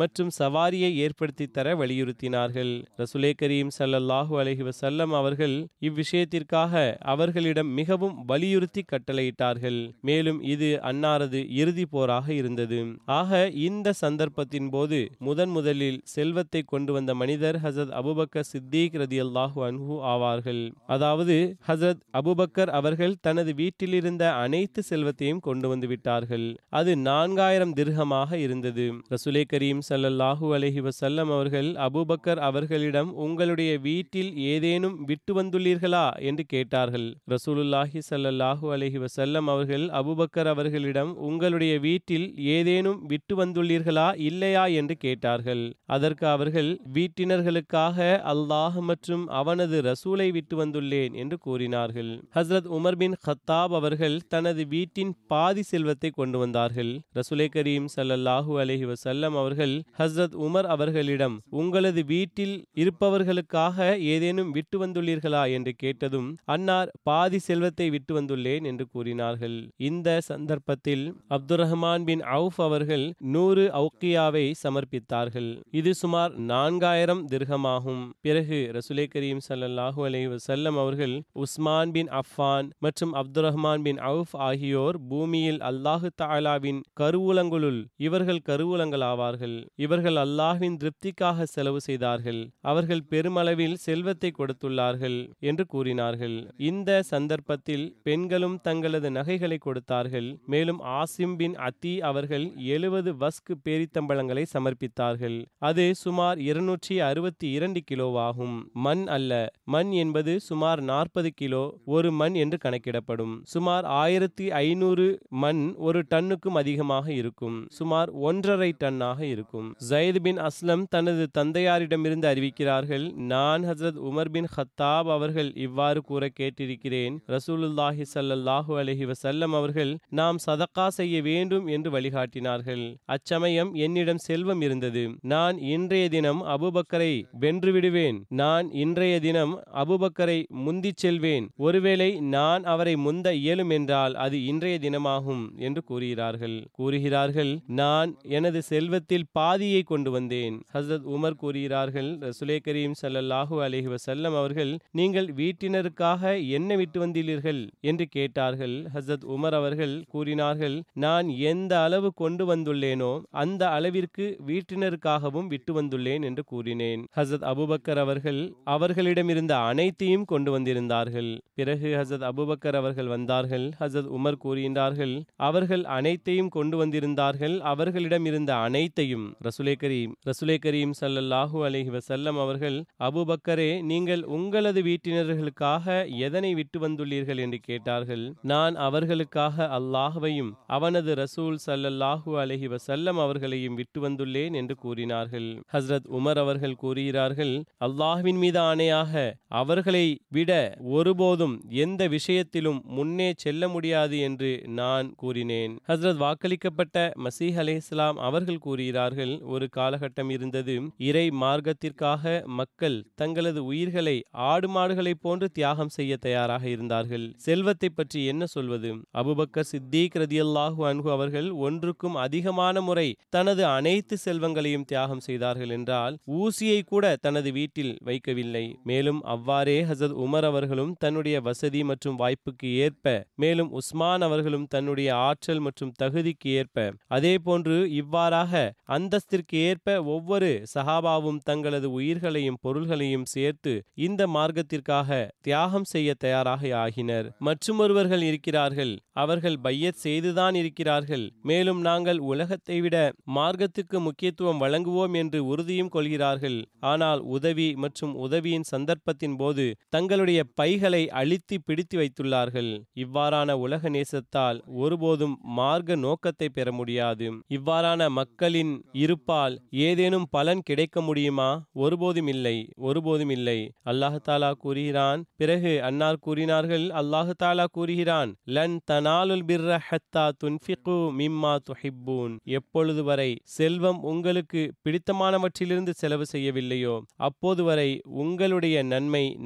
மற்றும் சவாரியை ஏற்படுத்தி தர வலியுறுத்தினார்கள். ரசூலே கரீம் ஸல்லல்லாஹு அலைஹி வஸல்லம் அவர்கள் இவ்விஷயத்திற்காக அவர்களிடம் மிகவும் வலியுறுத்தி கட்டளையிட்டார்கள். மேலும் இது அன்னாரது இறுதி போராக இருந்தது. ஆக இந்த சந்தர்ப்பத்தின் போது முதன் முதலில் செல்வத்தை கொண்டு வந்த மனிதர் ஹஸரத் அபூபக்கர் சித்திக் ரதியல்லாஹு அன்ஹு ஆவார்கள். அதாவது ஹஸரத் அபூபக்கர் அவர்கள் தனது வீட்டிலிருந்த அனைத்து செல்வத்தையும் கொண்டு வந்து விட்டார்கள். அது 4000 திர்ஹமாக இருந்தது. ரசூலே கரீம் ஸல்லல்லாஹு அலைஹி வஸல்லம் அவர்கள் அபூபக்கர் அவர்களிடம், உங்களுடைய வீட்டில் ஏதேனும் விட்டு வந்துள்ளீர்களா என்று கேட்டார்கள். ரசூலுல்லாஹி ஸல்லல்லாஹு அலைஹி வஸல்லம் அவர்கள் அபூபக்கர் அவர்களிடம், உங்களுடைய வீட்டில் ஏதேனும் விட்டு வந்துள்ளீர்களா இல்லையா என்று கேட்டார்கள். அதற்கு அவர்கள், வீட்டினர்களுக்காக அல்லாஹ் மற்றும் அவனது ரசூலை விட்டு வந்துள்ளேன் என்று கூறினார்கள். ஹஸரத் உமர் பின் கத்தாப் அவர்கள் தனது வீட்டின் பாதி செல்வத்தை கொண்டு வந்தார்கள். ரசூலே கரீம் ஸல்லல்லாஹு அலைஹி வஸல்லம் அவர்கள் ஹஸரத் உமர் அவர்களிடம், உங்களது வீட்டில் இருப்பவர்களுக்காக ஏதேனும் விட்டு வந்துள்ளீர்களா என்று கேட்டதும் அன்னார் பாதி செல்வத்தை விட்டு வந்துள்ளேன் என்று கூறினார்கள். இந்த சந்தர்ப்பத்தில் அப்துல் ரஹ்மான் பின் அவுஃப் அவர்கள் 100 அவுக்கியாவை சமர்ப்பித்தார்கள். இது சுமார் 4000 திர்ஹமாகும். பிறகு ரசூலே கரீம் ஸல்லல்லாஹு அலைஹி வஸல்லம் அவர்கள் உஸ்மான் பின் அஃபான் மற்றும் அப்துல் ரஹ்மான் பின் அவுஃப் ஆகியோர் பூமியில் அல்லாஹு தஆலாவின் கருவூலங்களுள் இவர்கள் கருவூலங்கள் ஆவார்கள். இவர்கள் அல்லாஹ்வின் திருப்திக்காக செலவு செய்தார்கள். அவர்கள் பெருமளவில் செல்வத்தை கொடுத்துள்ளார்கள் என்று கூறினார்கள். இந்த சந்தர்ப்பத்தில் பெண்களும் தங்களது நகைகளை கொடுத்தார்கள். மேலும் ஆசிம் பின் அத்தி அவர்கள் 70 வஸ்கு பேரித்தம்பளங்களை சமர்ப்பித்தார்கள். அது சுமார் 262 கிலோவாகும். மண் அல்ல, மண் என்பது சுமார் 40 கிலோ ஒரு மண் என்று கணக்கிடப்படும். சுமார் 1500 மண் ஒரு டன்னுக்கும் அதிகமாக இருக்கும். சுமார் 1.5 டன்னாக இருக்கும். ஜயத் பின் அஸ்லம் தனது தந்தையாரிடமிருந்து அறிவிக்கிறார்கள், நான் ஹஸரத் உமர் பின் கத்தாப் அவர்கள் இவ்வாறு கூற கேட்டிருக்கிறேன். ரசூலுல்லாஹி ஸல்லல்லாஹு அலைஹி வஸல்லம் அவர்கள் நாம் சதக்கா செய்ய வேண்டும் என்று வழிகாட்டினார்கள். அச்சமயம் என்னிடம் செல்வம் இருந்தது. நான் இன்றைய தினம் அபூபக்கரை வென்று விடுவேன். நான் இன்றைய தினம் அபூபக்கரை முந்திச் செல்வேன். ஒருவேளை நான் அவரை முந்த இயலும் என்றால் அது இன்றைய தினமாகும் என்று கூறுகிறார்கள். நான் எனது செல்வத்தில் பாதியை கொண்டு வந்தேன். ஹசரத் உமர் கூறுகிறார்கள், ரசூலே கரீம் ஸல்லல்லாஹு அலைஹி வஸல்லம் அவர்கள், நீங்கள் வீட்டினருக்காக என்ன விட்டு வந்தீர்கள் என்று கேட்டார்கள். ஹசரத் உமர் அவர்கள் கூறினார்கள், நான் எந்த அளவு கொண்டு வந்துள்ளேனோ அந்த அளவிற்கு வீட்டினருக்காகவும் விட்டு வந்துள்ளேன் என்று கூறினேன். ஹசரத் அபூபக்கர் அவர்கள் அவர்களிடமிருந்த அனைத்தையும் கொண்டு வந்திருந்தார்கள். பிறகு ஹசரத் அபூபக்கர் அவர்கள் வந்தார்கள். ஹசரத் உமர் கூறுகின்றார்கள், அவர்கள் அனைத்தையும் கொண்டு வந்திருந்தார்கள், அவர்களிடம் இருந்த அனைத்தையும். ரசூலே கரீம் ஸல்லல்லாஹு அலைஹி வஸல்லம் அவர்கள், அபூபக்கரே, நீங்கள் உங்களது வீட்டினர்களுக்காக எதனை விட்டு வந்துள்ளீர்கள் என்று கேட்டார்கள். நான் அவர்களுக்காக அல்லாஹ்வையும் அவனது ரசூல் ஸல்லல்லாஹு அலைஹி வஸல்லம் அவர்களையும் விட்டு வந்துள்ளேன் என்று கூறினார்கள். ஹஸ்ரத் உமர் அவர்கள் கூறுகிறார்கள், அல்லாஹ்வின் மீது ஆணையாக அவர்களை விட ஒருபோதும் எந்த விஷயத்திலும் முன்னே செல்ல முடியாது என்று நான் கூறினேன். ஹஸ்ரத் வாக்களிக்கப்பட்ட மசீஹ் அலைஹிஸ்ஸலாம் அவர்கள் கூறுகிறார்கள், ஒரு காலகட்டம் இருந்தது, இறை மார்க்கத்திற்காக மக்கள் தங்களது உயிர்களை ஆடு மாடுகளைப் போன்று தியாகம் செய்ய தயாராக இருந்தார்கள். செல்வத்தை பற்றி என்ன சொல்வது? அபூபக்கர் சித்தீக் ரதியல்லாஹு அன்ஹு அவர்கள் ஒன்றுக்கும் அதிகமான முறை தனது அனைத்து செல்வங்களையும் தியாகம் செய்தார்கள் என்றால் ஊசியை கூட தனது வீட்டில் வைக்கவில்லை. மேலும் அவ்வாறே ஹசத் உமர் அவர்களும் தன்னுடைய வசதி மற்றும் வாய்ப்புக்கு ஏற்ப, மேலும் உஸ்மான் அவர்களும் தன்னுடைய ஆற்றல் மற்றும் தகுதிக்கு ஏற்ப, அதே போன்று இவ்வாறாக அந்தஸ்திற்கு ஏற்ப ஒவ்வொரு சஹாபாவும் தங்களது உயிர்களையும் பொருள்களையும் சேர்த்து இந்த மார்க்கத்திற்காக தியாகம் செய்ய தயாராக ஆகினர். மற்றும் ஒருவர்கள் இருக்கிறார்கள், அவர்கள் பையத் செய்துதான் இருக்கிறார்கள், மேலும் நாங்கள் உலகத்தை விட மார்க்கத்திற்கு முக்கியத்துவம் வழங்குவோம் என்று உறுதியும் கொள்கிறார்கள். ஆனால் உதவி மற்றும் உதவியின் சந்தர்ப்பத்தின் போது தங்களுடைய பைகளை அழித்து பிடித்து வைத்துள்ளார்கள். இவ்வாறான உலக நேசத்தால் ஒருபோதும் மார்க்க நோக்கத்தை பெற முடியாது. இவ்வாறான மக்களின் இருப்பால் ஏதேனும் பலன் கிடைக்க முடியுமா? ஒருபோதும் இல்லை. அல்லாஹ் தஆலா கூறுகிறான், பிறகு அன்னார் கூறினார்கள், அல்லாஹ் தஆலா கூறுகிறான், லன் தனாலுல் பிர்ர ஹத்தா துன்ஃபிகு மிம்மா துஹிப்பூன். எப்பொழுது வரை செல்வம் உங்களுக்கு பிடித்தமானவற்றிலிருந்து செலவு செய்யவில்லையோ அப்போது வரை உங்களுடைய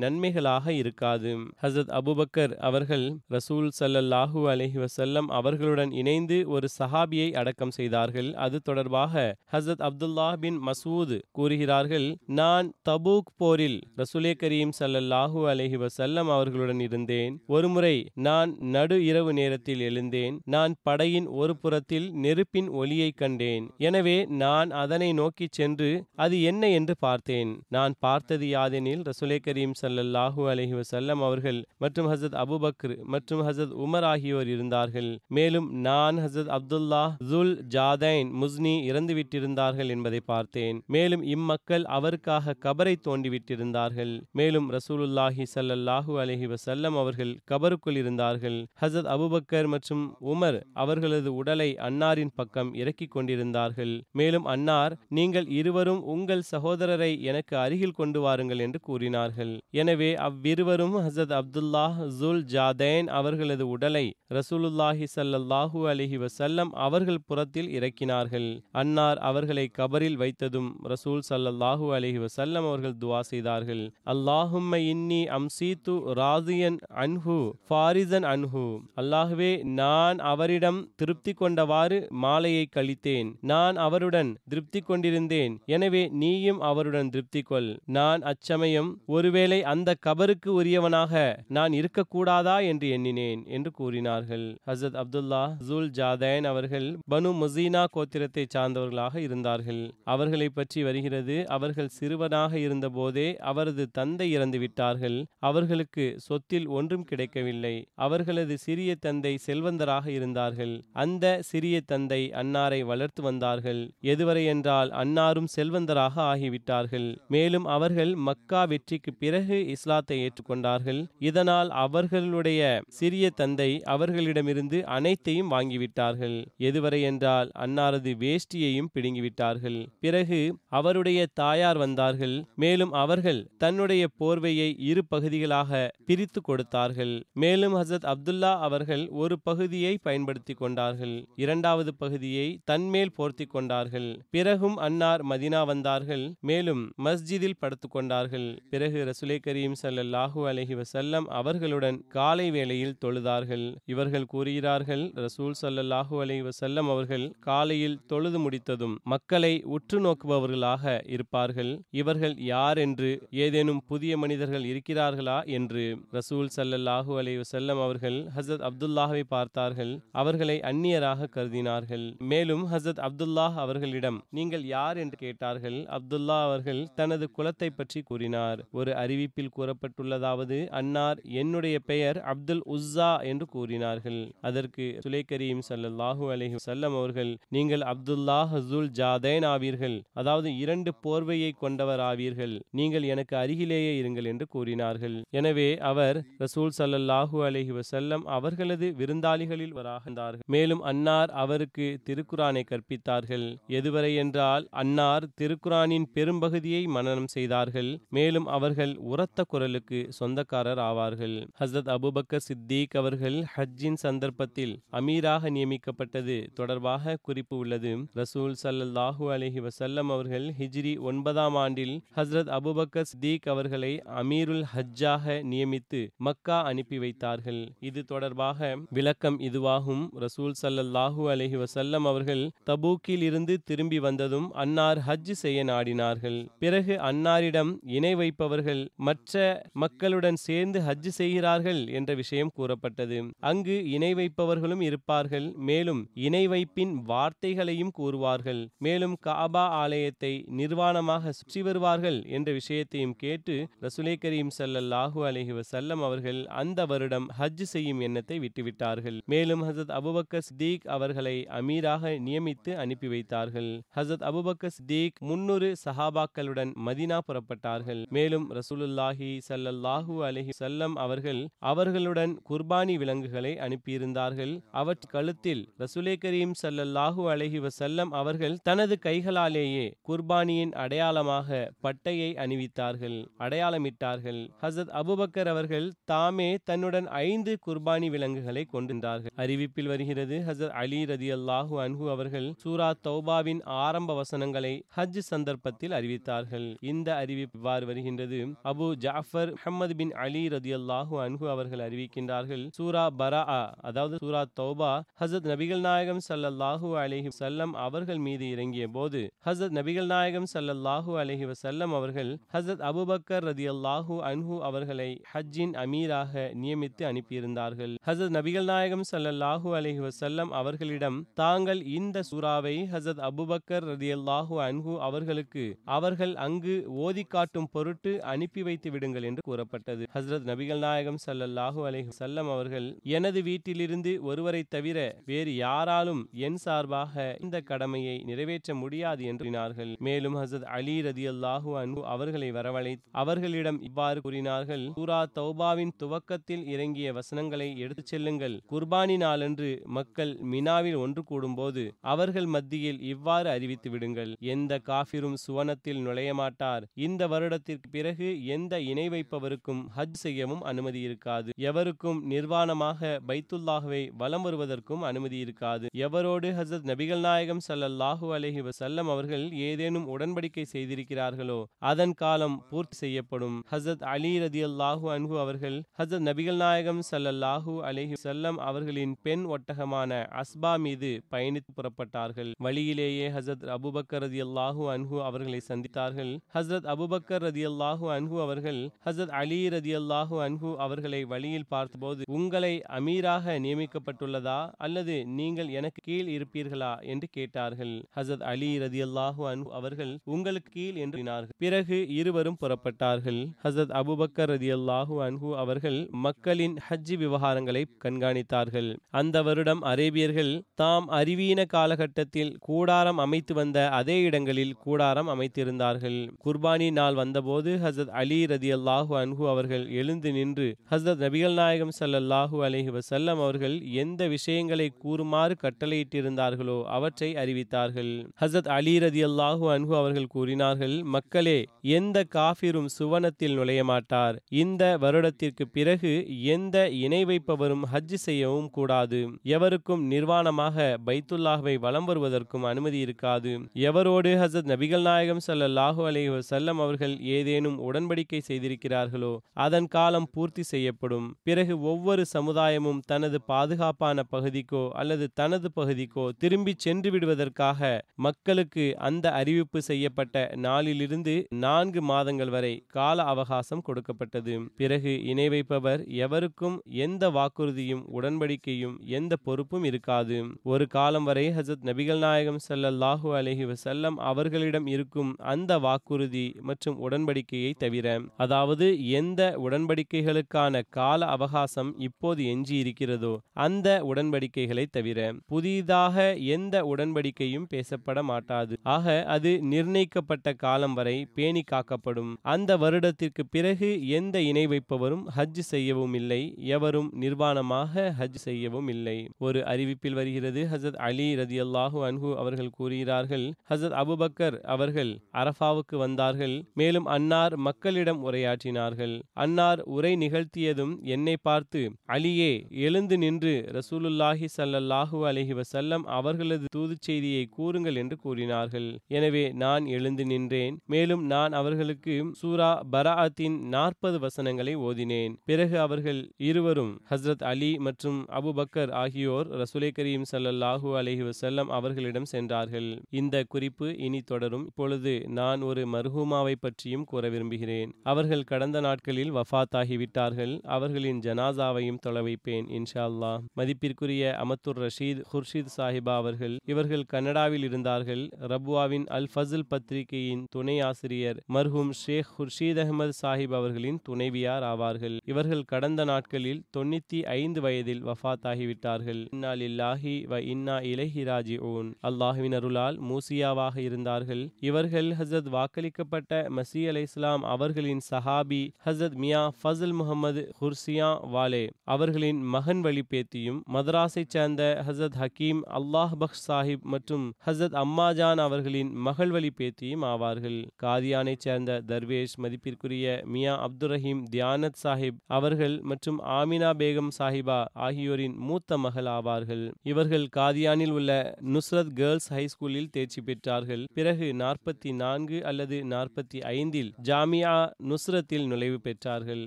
நன்மைகளாக இருக்காது. ஹசரத் அபூபக்கர் அவர்கள் ரசூல் ஸல்லல்லாஹு அலைஹி வஸல்லம் அவர்களுடன் இணைந்து ஒரு சஹாபியை அடக்கம் செய்தார்கள். அது தொடர்பாக ஹசரத் அப்துல்லாஹ் பின் மசூத் கூறுகிறார்கள், நான் தபூக் போரில் ரசூலே கரீம் ஸல்லல்லாஹு அலைஹி வஸல்லம் அவர்களுடன் இருந்தேன். ஒருமுறை நான் நடு இரவு நேரத்தில் எழுந்தேன். நான் படையின் ஒரு புறத்தில் நெருப்பின் ஒளியை கண்டேன். எனவே நான் அதனை நோக்கி சென்று அது என்ன என்று பார்த்தேன். நான் பார்த்தது யாதெனில், ரசூலே கரீம் ஸல்லல்லாஹு அலைஹி வஸல்லம் அவர்கள் மற்றும் ஹசரத் அபூபக்கர் மற்றும் ஹசரத் உமர் ஆகியோர் இருந்தார்கள். மேலும் நான் ஹசரத் அப்துல்லாஹ் ஜுல் ஜாதைன் முஸ்னி இறந்துவிட்டிருந்தார்கள் என்பதை பார்த்தேன். மேலும் இம்மக்கள் அவருக்காக கபரை தோண்டிவிட்டிருந்தார்கள். மேலும் ரசூலுல்லாஹி ஸல்லல்லாஹு அலைஹி வஸல்லம் அவர்கள் கபருக்குள் இருந்தார்கள். ஹசரத் அபூபக்கர் மற்றும் உமர் அவர்களது உடலை அன்னாரின் பக்கம் இறக்கிக் கொண்டிருந்தார்கள். மேலும் அன்னார், நீங்கள் இருவரும் உங்கள் சகோதரரை எனக்கு அருகில் கொண்டு வாருங்கள் என்று கூறினார்கள். எனவே அவ்விருவரும் ஹசரத் அப்துல்லாஹ் ஜுல் ஜாதைன் அவர்களது உடலை ரசூலுல்லாஹி ஸல்லல்லாஹு அலைஹி வஸல்லம் அவர்கள் புறத்தில் இறக்கினார்கள். அன்னார் அவர்களை கபரில் வைத்ததும் ரசூல் ஸல்லல்லாஹு அலைஹி வஸல்லம் அவர்கள் துஆ செய்தார்கள், அல்லாஹும்ம இன்னி அம்சீது ராதியன் அன்ஹு ஃபாரிதன் அன்ஹு. அல்லாஹ்வே, நான் அவரிடம் திருப்தி கொண்டவாறு மாலையை கழித்தேன். நான் அவருடன் திருப்தி கொண்டிருந்தேன். எனவே நீயும் அவருடன் திருப்தி கொள். நான் அச்சமயம் ஒருவேளை அந்த கபருக்கு உரியவனாக நான் இருக்கக்கூடாதா என்று எண்ணினேன் என்று கூறினார்கள். ஹசரத் அப்துல்லாஹ் ஜுல் ஜாதைன் அவர்கள் பனு முசீனா கோத்திரத்தை சார்ந்தவர்களாக இருந்தார்கள். அவர்களை பற்றி வருகிறது, அவர்கள் சிறுவனாக இருந்த போதே அவரது தந்தை இறந்து விட்டார்கள். அவர்களுக்கு சொத்தில் ஒன்றும் கிடைக்கவில்லை. அவர்களது சிறிய தந்தை செல்வந்தராக இருந்தார்கள். அந்த சிறிய தந்தை அன்னாரை வளர்த்து வந்தார்கள். எதுவரை என்றால் அன்னாரும் செல்வந்தராக ஆகிவிட்டார்கள். மேலும் அவர்கள் மக்கா வெற்றிக்கு பிறகு இஸ்லாத்தை ஏற்றுக்கொண்டார்கள். இதனால் அவர்களுடைய சிறிய தந்தை அவர்களிடமிருந்து அனைத்தையும் வாங்கிவிட்டார்கள். எதுவரை என்றால் அன்னாரது வேஷ்டியையும் பிடுங்கிவிட்டார்கள். பிறகு அவருடைய தாயார் வந்தார்கள். மேலும் அவர்கள் தன்னுடைய போர்வையை இரு பகுதிகளாக பிரித்து கொடுத்தார்கள். மேலும் ஹசரத் அப்துல்லா அவர்கள் ஒரு பகுதியை பயன்படுத்தி கொண்டார்கள். இரண்டாவது பகுதியை தன்மேல் போர்த்தி கொண்டார்கள். பிறகும் அன்னார் மதினா வந்தார்கள். மேலும் மஸ்ஜிதில் படுத்துக் கொண்டார்கள். பிறகு ரசூலே கரீம் ஸல்லல்லாஹு அலைஹி வஸல்லம் அவர்களுடன் காலை வேளையில் தொழுதார்கள். இவர்கள் கூறுகிறார்கள், ரசூல் ஸல்லல்லாஹு அலைஹி வஸல்லம் அவர்கள் காலையில் தொழுது முடித்தது பார்க்கிறதும் மக்களை உற்று நோக்குபவர்களாக இருப்பார்கள். இவர்கள் யார் என்று, ஏதேனும் புதிய மனிதர்கள் இருக்கிறார்களா என்று ரசூல் ஸல்லல்லாஹு அலைஹி வஸல்லம் அவர்கள் ஹஜ்ரத் அப்துல்லாஹை பார்த்தார்கள். அவர்களை அந்நியராக கருதினார்கள். மேலும் ஹஜ்ரத் அப்துல்லாஹ் அவர்களிடம் நீங்கள் யார் என்று கேட்டார்கள். அப்துல்லா அவர்கள் தனது குலத்தை பற்றி கூறினார். ஒரு அறிவிப்பில் கூறப்பட்டுள்ளதாவது, அன்னார் என்னுடைய பெயர் அப்துல் உஸ்ஸா என்று கூறினார்கள். அதற்கு சுலைகரீம் ஸல்லல்லாஹு அலைஹி வஸல்லம் அவர்கள் நீங்கள் அப்துல்லா ஹஸுல் ஜாதைன் ஆவீர்கள், அதாவது 2 போர்வையை கொண்டவர் ஆவீர்கள், நீங்கள் எனக்கு அருகிலேயே இருங்கள் என்று கூறினார்கள். எனவே அவர் ரசூல் ஸல்லல்லாஹு அலைஹி வஸல்லம் அவர்களது விருந்தாளிகளில் வராகின்றார்கள். மேலும் அன்னார் அவருக்கு திருக்குரானை கற்பித்தார்கள். எதுவரை என்றால் அன்னார் திருக்குரானின் பெரும்பகுதியை மனனம் செய்தார்கள். மேலும் அவர்கள் உரத்த குரலுக்கு சொந்தக்காரர் ஆவார்கள். ஹஸரத் அபூபக்கர் சித்திக் அவர்கள் ஹஜ்ஜின் சந்தர்ப்பத்தில் அமீராக நியமிக்கப்பட்டது தொடர்பாக குறிப்பு உள்ளது. ரசூல் ஸல்லல்லாஹு அலைஹி வஸல்லம் அவர்கள் ஹிஜ்ரி 9ஆம் ஆண்டில் ஹஸரத் அபூபக்கர் சித்திக் அவர்களை அமீருல் ஹஜ்ஜாக நியமித்து மக்கா அனுப்பி வைத்தார்கள். இது தொடர்பாக விளக்கம் இதுவாகும். ரசூல் ஸல்லல்லாஹு அலைஹி வஸல்லம் அவர்கள் தபூக்கில் இருந்து திரும்பி வந்ததும் அன்னார் ஹஜ் செய்ய நாடினார்கள். பிறகு அன்னாரிடம் இணை வைப்பவர்கள் மற்ற மக்களுடன் சேர்ந்து ஹஜ் செய்கிறார்கள் என்ற விஷயம் கூறப்பட்டது. அங்கு இணை வைப்பவர்களும் இருப்பார்கள். மேலும் இணை வைப்பின் வார்த்தைகளையும் கூறுவார்கள். மேலும் காபா ஆலயத்தை நிர்வாணமாக சுற்றி வருவார்கள் என்ற விஷயத்தையும் கேட்டு ரசூலே கரீம் ஸல்லல்லாஹு அலைஹி வஸல்லம் அவர்கள் அந்த வருடம் ஹஜ் செய்யும் எண்ணத்தை விட்டுவிட்டார்கள். மேலும் ஹஸரத் அபூபக்கர் சித்திக் அவர்களை அமீராக நியமித்து அனுப்பி வைத்தார்கள். ஹஸரத் அபூபக்கர் சித்திக் 300 சஹாபாக்களுடன் மதீனா புறப்பட்டார்கள். மேலும் ரசூலுல்லாஹி ஸல்லல்லாஹு அலைஹி வஸல்லம் அவர்கள் அவர்களுடன் குர்பானி விலங்குகளை அனுப்பியிருந்தார்கள். அவற்றை கழுத்தில் ரசூலே கரீம் ஸல்லல்லாஹு அலைஹி வஸல்லம் அவர்கள் தனது கைகளாலேயே குர்பானியின் அடையாளமாக பட்டையை அணிவித்தார்கள், அடையாளமிட்டார்கள். ஹஸரத் அபூபக்கர் அவர்கள் தாமே தன்னுடன் 5 குர்பானி விலங்குகளை கொண்டிருந்தார்கள். அறிவிப்பில் வருகிறது, ஹஸரத் அலி ரதியல்லாஹு அன்ஹு அவர்கள் சூரா தௌபாவின் ஆரம்ப வசனங்களை ஹஜ் சந்தர்ப்பத்தில் அறிவித்தார்கள். இந்த அறிவிப்பார் வருகின்றது. அபு ஜாஃபர் முஹம்மது பின் அலி ரதியல்லாஹு அன்ஹு அவர்கள் அறிவிக்கின்றார்கள். சூரா பராஅ, அதாவது சூரா தௌபா, ஹஸரத் நபிகள் நாயகம் ஸல்லல்லாஹு அலைஹி வஸல்லம் அவர்கள் மீது இறங்கிய போது ஹஸரத் நபிகள் நாயகம் ஸல்லல்லாஹு அலைஹி வஸல்லம் அவர்கள் ஹஸரத் அபூபக்கர் ரதியல்லாஹு அன்ஹு அவர்களை ஹஜ்ஜின் அமீராக நியமித்து அனுப்பியிருந்தார்கள். ஹஸரத் நபிகள் நாயகம் ஸல்லல்லாஹு அலைஹி வஸல்லம் அவர்களிடம் தாங்கள் இந்த சூராவை ஹஸரத் அபூபக்கர் ரலியல்லாஹு அன்ஹு அவர்களுக்கு அவர்கள் அங்கு ஓதி காட்டும் பொருட்டு அனுப்பி வைத்து விடுங்கள் என்று கூறப்பட்டது. ஹஸரத் நபிகள் நாயகம் ஸல்லல்லாஹு அலைஹி வஸல்லம் அவர்கள் எனது வீட்டிலிருந்து ஒருவரை தவிர வேறு யாராலும் என் சார்பாக இந்த கடமையை நிறைவேற்ற முடியாது என்று கூறினார்கள். மேலும் ஹஸரத் அலி ரலியல்லாஹு அன்ஹு அவர்களை வரவழைத்து அவர்களிடம் இவ்வாறு கூறினார்கள். சூரா தௌபாவின் துவக்கத்தில் இறங்கிய வசனங்களை எடுத்துச் செல்லுங்கள். குர்பானி நாளன்று மக்கள் மினாவில் ஒன்று கூடும் போது அவர்கள் மத்தியில் இவ்வாறு அறிவித்து விடுங்கள். எந்த காஃபிரும் சுவனத்தில் நுழையமாட்டார். இந்த வருடத்திற்கு பிறகு எந்த இணை வைப்பவருக்கும் ஹஜ் செய்யவும் அனுமதி இருக்காது. எவருக்கும் நிர்வாணமாக பைத்துல்லாஹ்வை வலம் வருவதற்கும் அனுமதி இருக்காது. எவரோடு ஹஸரத் நபிகள் நாயகம் ஸல்லல்லாஹு அலைஹி வஸல்லம் அவர்கள் ஏதேனும் உடன்படிக்கை செய்திருக்கிறார்களோ அதன் காலம் பூர்த்தி செய்யப்படும். ஹஸரத் அலி ரலியல்லாஹு அன்ஹு அவர்கள் ஹஸரத் நபிகள் நாயகம் ஸல்லல்லாஹு அலைஹி வஸல்லம் அவர்களின் பெண் ஒட்டகமான அஸ்பா மீது பயணித்து புறப்பட்டார்கள். வழியிலேயே ஹஸரத் அபூபக்கர் ரலியல்லாஹு அன்ஹு அவர்களை சந்தித்தார்கள். ஹஸரத் அபூபக்கர் ரலியல்லாஹு அன்ஹு அவர்கள் ஹஸரத் அலி ரலியல்லாஹு அன்ஹு அவர்களை வழியில் பார்த்தபோது உங்களை அமீராக நியமிக்கப்பட்டுள்ளதா அல்லது நீங்கள் எனக்கு கீழ் இருப்பீர்களா என்று கேட்டார்கள். ஹஸரத் அலி ரலியல்லாஹு அன்ஹு அவர்கள் உங்களுக்கு கீழ் என்று கூறினார்கள். பிறகு இருவரும் புறப்பட்டார்கள். ஹஸரத் அபூபக்கர் ரலியல்லாஹு அன்ஹு அவர்கள் மக்களின் ஹஜ் விவகாரங்களை கண்காணித்தார்கள். அந்த வருடம் அரேபியர்கள் தாம் அறிவீன காலகட்டத்தில் கூடாரம் அமைத்து வந்த அதே இடங்களில் கூடாரம் அமைத்திருந்தார்கள். குர்பானி நாள் வந்தபோது ஹஸரத் அலி ரலியல்லாஹு அன்ஹு அவர்கள் எழுந்து நின்று ஹஸரத் நபிகள் நாயகம் ஸல்லல்லாஹு அலைஹி வஸல்லம் அவர்கள் எந்த விஷயங்களை கூறுமாறு கட்டளையிட்டிருந்தார்களோ அவற்றை அறிவித்தார்கள். ஹஸரத் அலி ரலியல்லாஹு அன்ஹு அவர்கள் கூறினார்கள், மக்களே, எந்த காஃபிரும் சுவனத்தில் நுழையமாட்டார். இந்த வருடத்திற்கு பிறகு எந்த இணை வைப்பவரும் ஹஜ் செய்யவும் கூடாது. எவருக்கும் நிர்வாணமாக பைத்துல்லாஹ்வை வலம் வருவதற்கும் அனுமதி இருக்காது. எவரோடு ஹஸரத் நபிகள் நாயகம் ஸல்லல்லாஹு அலைஹி வஸல்லம் அவர்கள் ஏதேனும் உடன்படிக்கை செய்திருக்கிறார்களோ அதன் காலம் பூர்த்தி செய்யப்படும். பிறகு ஒவ்வொரு சமுதாயமும் தனது பாதுகாப்பான பகுதிக்கோ அல்லது தனது பகுதிக்கோ திரும்பி சென்று விடுவதற்காக அதற்காக மக்களுக்கு அந்த அறிவிப்பு செய்யப்பட்ட நாளிலிருந்து 4 மாதங்கள் வரை கால அவகாசம் கொடுக்கப்பட்டது. பிறகு இணை வைப்பவர் எவருக்கும் எந்த வாக்குறுதியும் உடன்படிக்கையும் எந்த பொறுப்பும் இருக்காது. ஒரு காலம் வரை ஹஜ்ரத் நபிகள் நாயகம் ஸல்லல்லாஹு அலைஹி வஸல்லம் அவர்களிடம் இருக்கும் அந்த வாக்குறுதி மற்றும் உடன்படிக்கையை தவிர, அதாவது எந்த உடன்படிக்கைகளுக்கான கால அவகாசம் இப்போது எஞ்சி இருக்கிறதோ அந்த உடன்படிக்கைகளை தவிர புதிதாக எந்த உடன்படிக்கையும் பேசப்பட மாட்டாது. ஆக அது நிர்ணயிக்கப்பட்ட காலம் வரை பேணி காக்கப்படும். அந்த வருடத்திற்கு பிறகு எந்த இணை வைப்பவரும் ஹஜ் செய்யவும் இல்லை, எவரும் நிர்வாணமாக ஹஜ் செய்யவும் இல்லை. ஒரு அறிவிப்பில் வருகிறது, ஹஜ்ரத் அலி ரதியல்லாஹு அன்ஹு அவர்கள் கூறுகிறார்கள், ஹஜ்ரத் அபுபக்கர் அவர்கள் அரஃபாவுக்கு வந்தார்கள். மேலும் அன்னார் மக்களிடம் உரையாற்றினார்கள். அன்னார் உரை நிகழ்த்தியதும் என்னை பார்த்து, அலியே எழுந்து நின்று ரசூலுல்லாஹி ஸல்லல்லாஹு அலைஹி வஸல்லம் அவர்களது தூது செய்தியை கூறுங்கள் என்று கூறினார்கள். எனவே நான் எழுந்து நின்றேன். மேலும் நான் அவர்களுக்கு சூரா பராஅத்தின் 40 வசனங்களை ஓதினேன். பிறகு அவர்கள் இருவரும், ஹஸ்ரத் அலி மற்றும் அபுபக்கர் ஆகியோர் ரசூலை கரீம் ஸல்லல்லாஹு அலைஹி வஸல்லம் அவர்களிடம் சென்றார்கள். இந்த குறிப்பு இனி தொடரும். இப்பொழுது நான் ஒரு மர்ஹூமாவை பற்றியும் கூற விரும்புகிறேன். அவர்கள் கடந்த நாட்களில் வஃபாத்தாகிவிட்டார்கள். அவர்களின் ஜனாசாவையும் தொலை வைப்பேன் இன்ஷா அல்லாஹ். மதிப்பிற்குரிய அமத்துர் ரஷீத் குர்ஷித் சாஹிபா அவர்கள், இவர்கள் கனடாவில் இருந்தார்கள். ரபுவாவின் அல் ஃபஸ்ல் பத்திரிகையின் துணை ஆசிரியர் மர்ஹூம் ஷேக் குர்ஷித் அஹமது சாஹிப் அவர்களின் துணைவியார் ஆவார்கள். இவர்கள் கடந்த நாட்களில் 95 வயதில் வஃபாத்தாகிவிட்டார்கள். இன்னா லில்லாஹி வ இன்னா இலைஹி ராஜிஊன். அல்லாஹ்வின் அருளால் மூசியாவாக இருந்தார்கள். இவர்கள் ஹஜ்ரத் வாக்களிக்கப்பட்ட மசீஹ் அலைஹிஸ்ஸலாம் அவர்களின் சஹாபி ஹஜ்ரத் மியா ஃபஸ்ல் முகமது குர்சியா வாலே அவர்களின் மகன் வழி பேத்தியும், மதராஸை சேர்ந்த ஹசரத் ஹக்கீம் அல்லாஹ் பக்ஷ் சாஹிப் மற்றும் ஹசரத் அம்மாஜான் அவர்களின் மகள் வழி பேத்தியும் ஆவார்கள். காதியானை சேர்ந்த தர்வேஷ் மதிப்பிற்குரிய மியா அப்துல் ரஹீம் தியானத் சாஹிப் அவர்கள் மற்றும் ஆமினா பேகம் சாஹிபா ஆகியோரின் மூத்த மகள் ஆவார்கள். இவர்கள் காதியானில் உள்ள நுஸ்ரத் கேர்ள்ஸ் ஹைஸ்கூலில் தேர்ச்சி பெற்றார்கள். பிறகு 44 அல்லது 45இல் ஜாமியா நுஸ்ரத்தில் நுழைவு பெற்றார்கள்.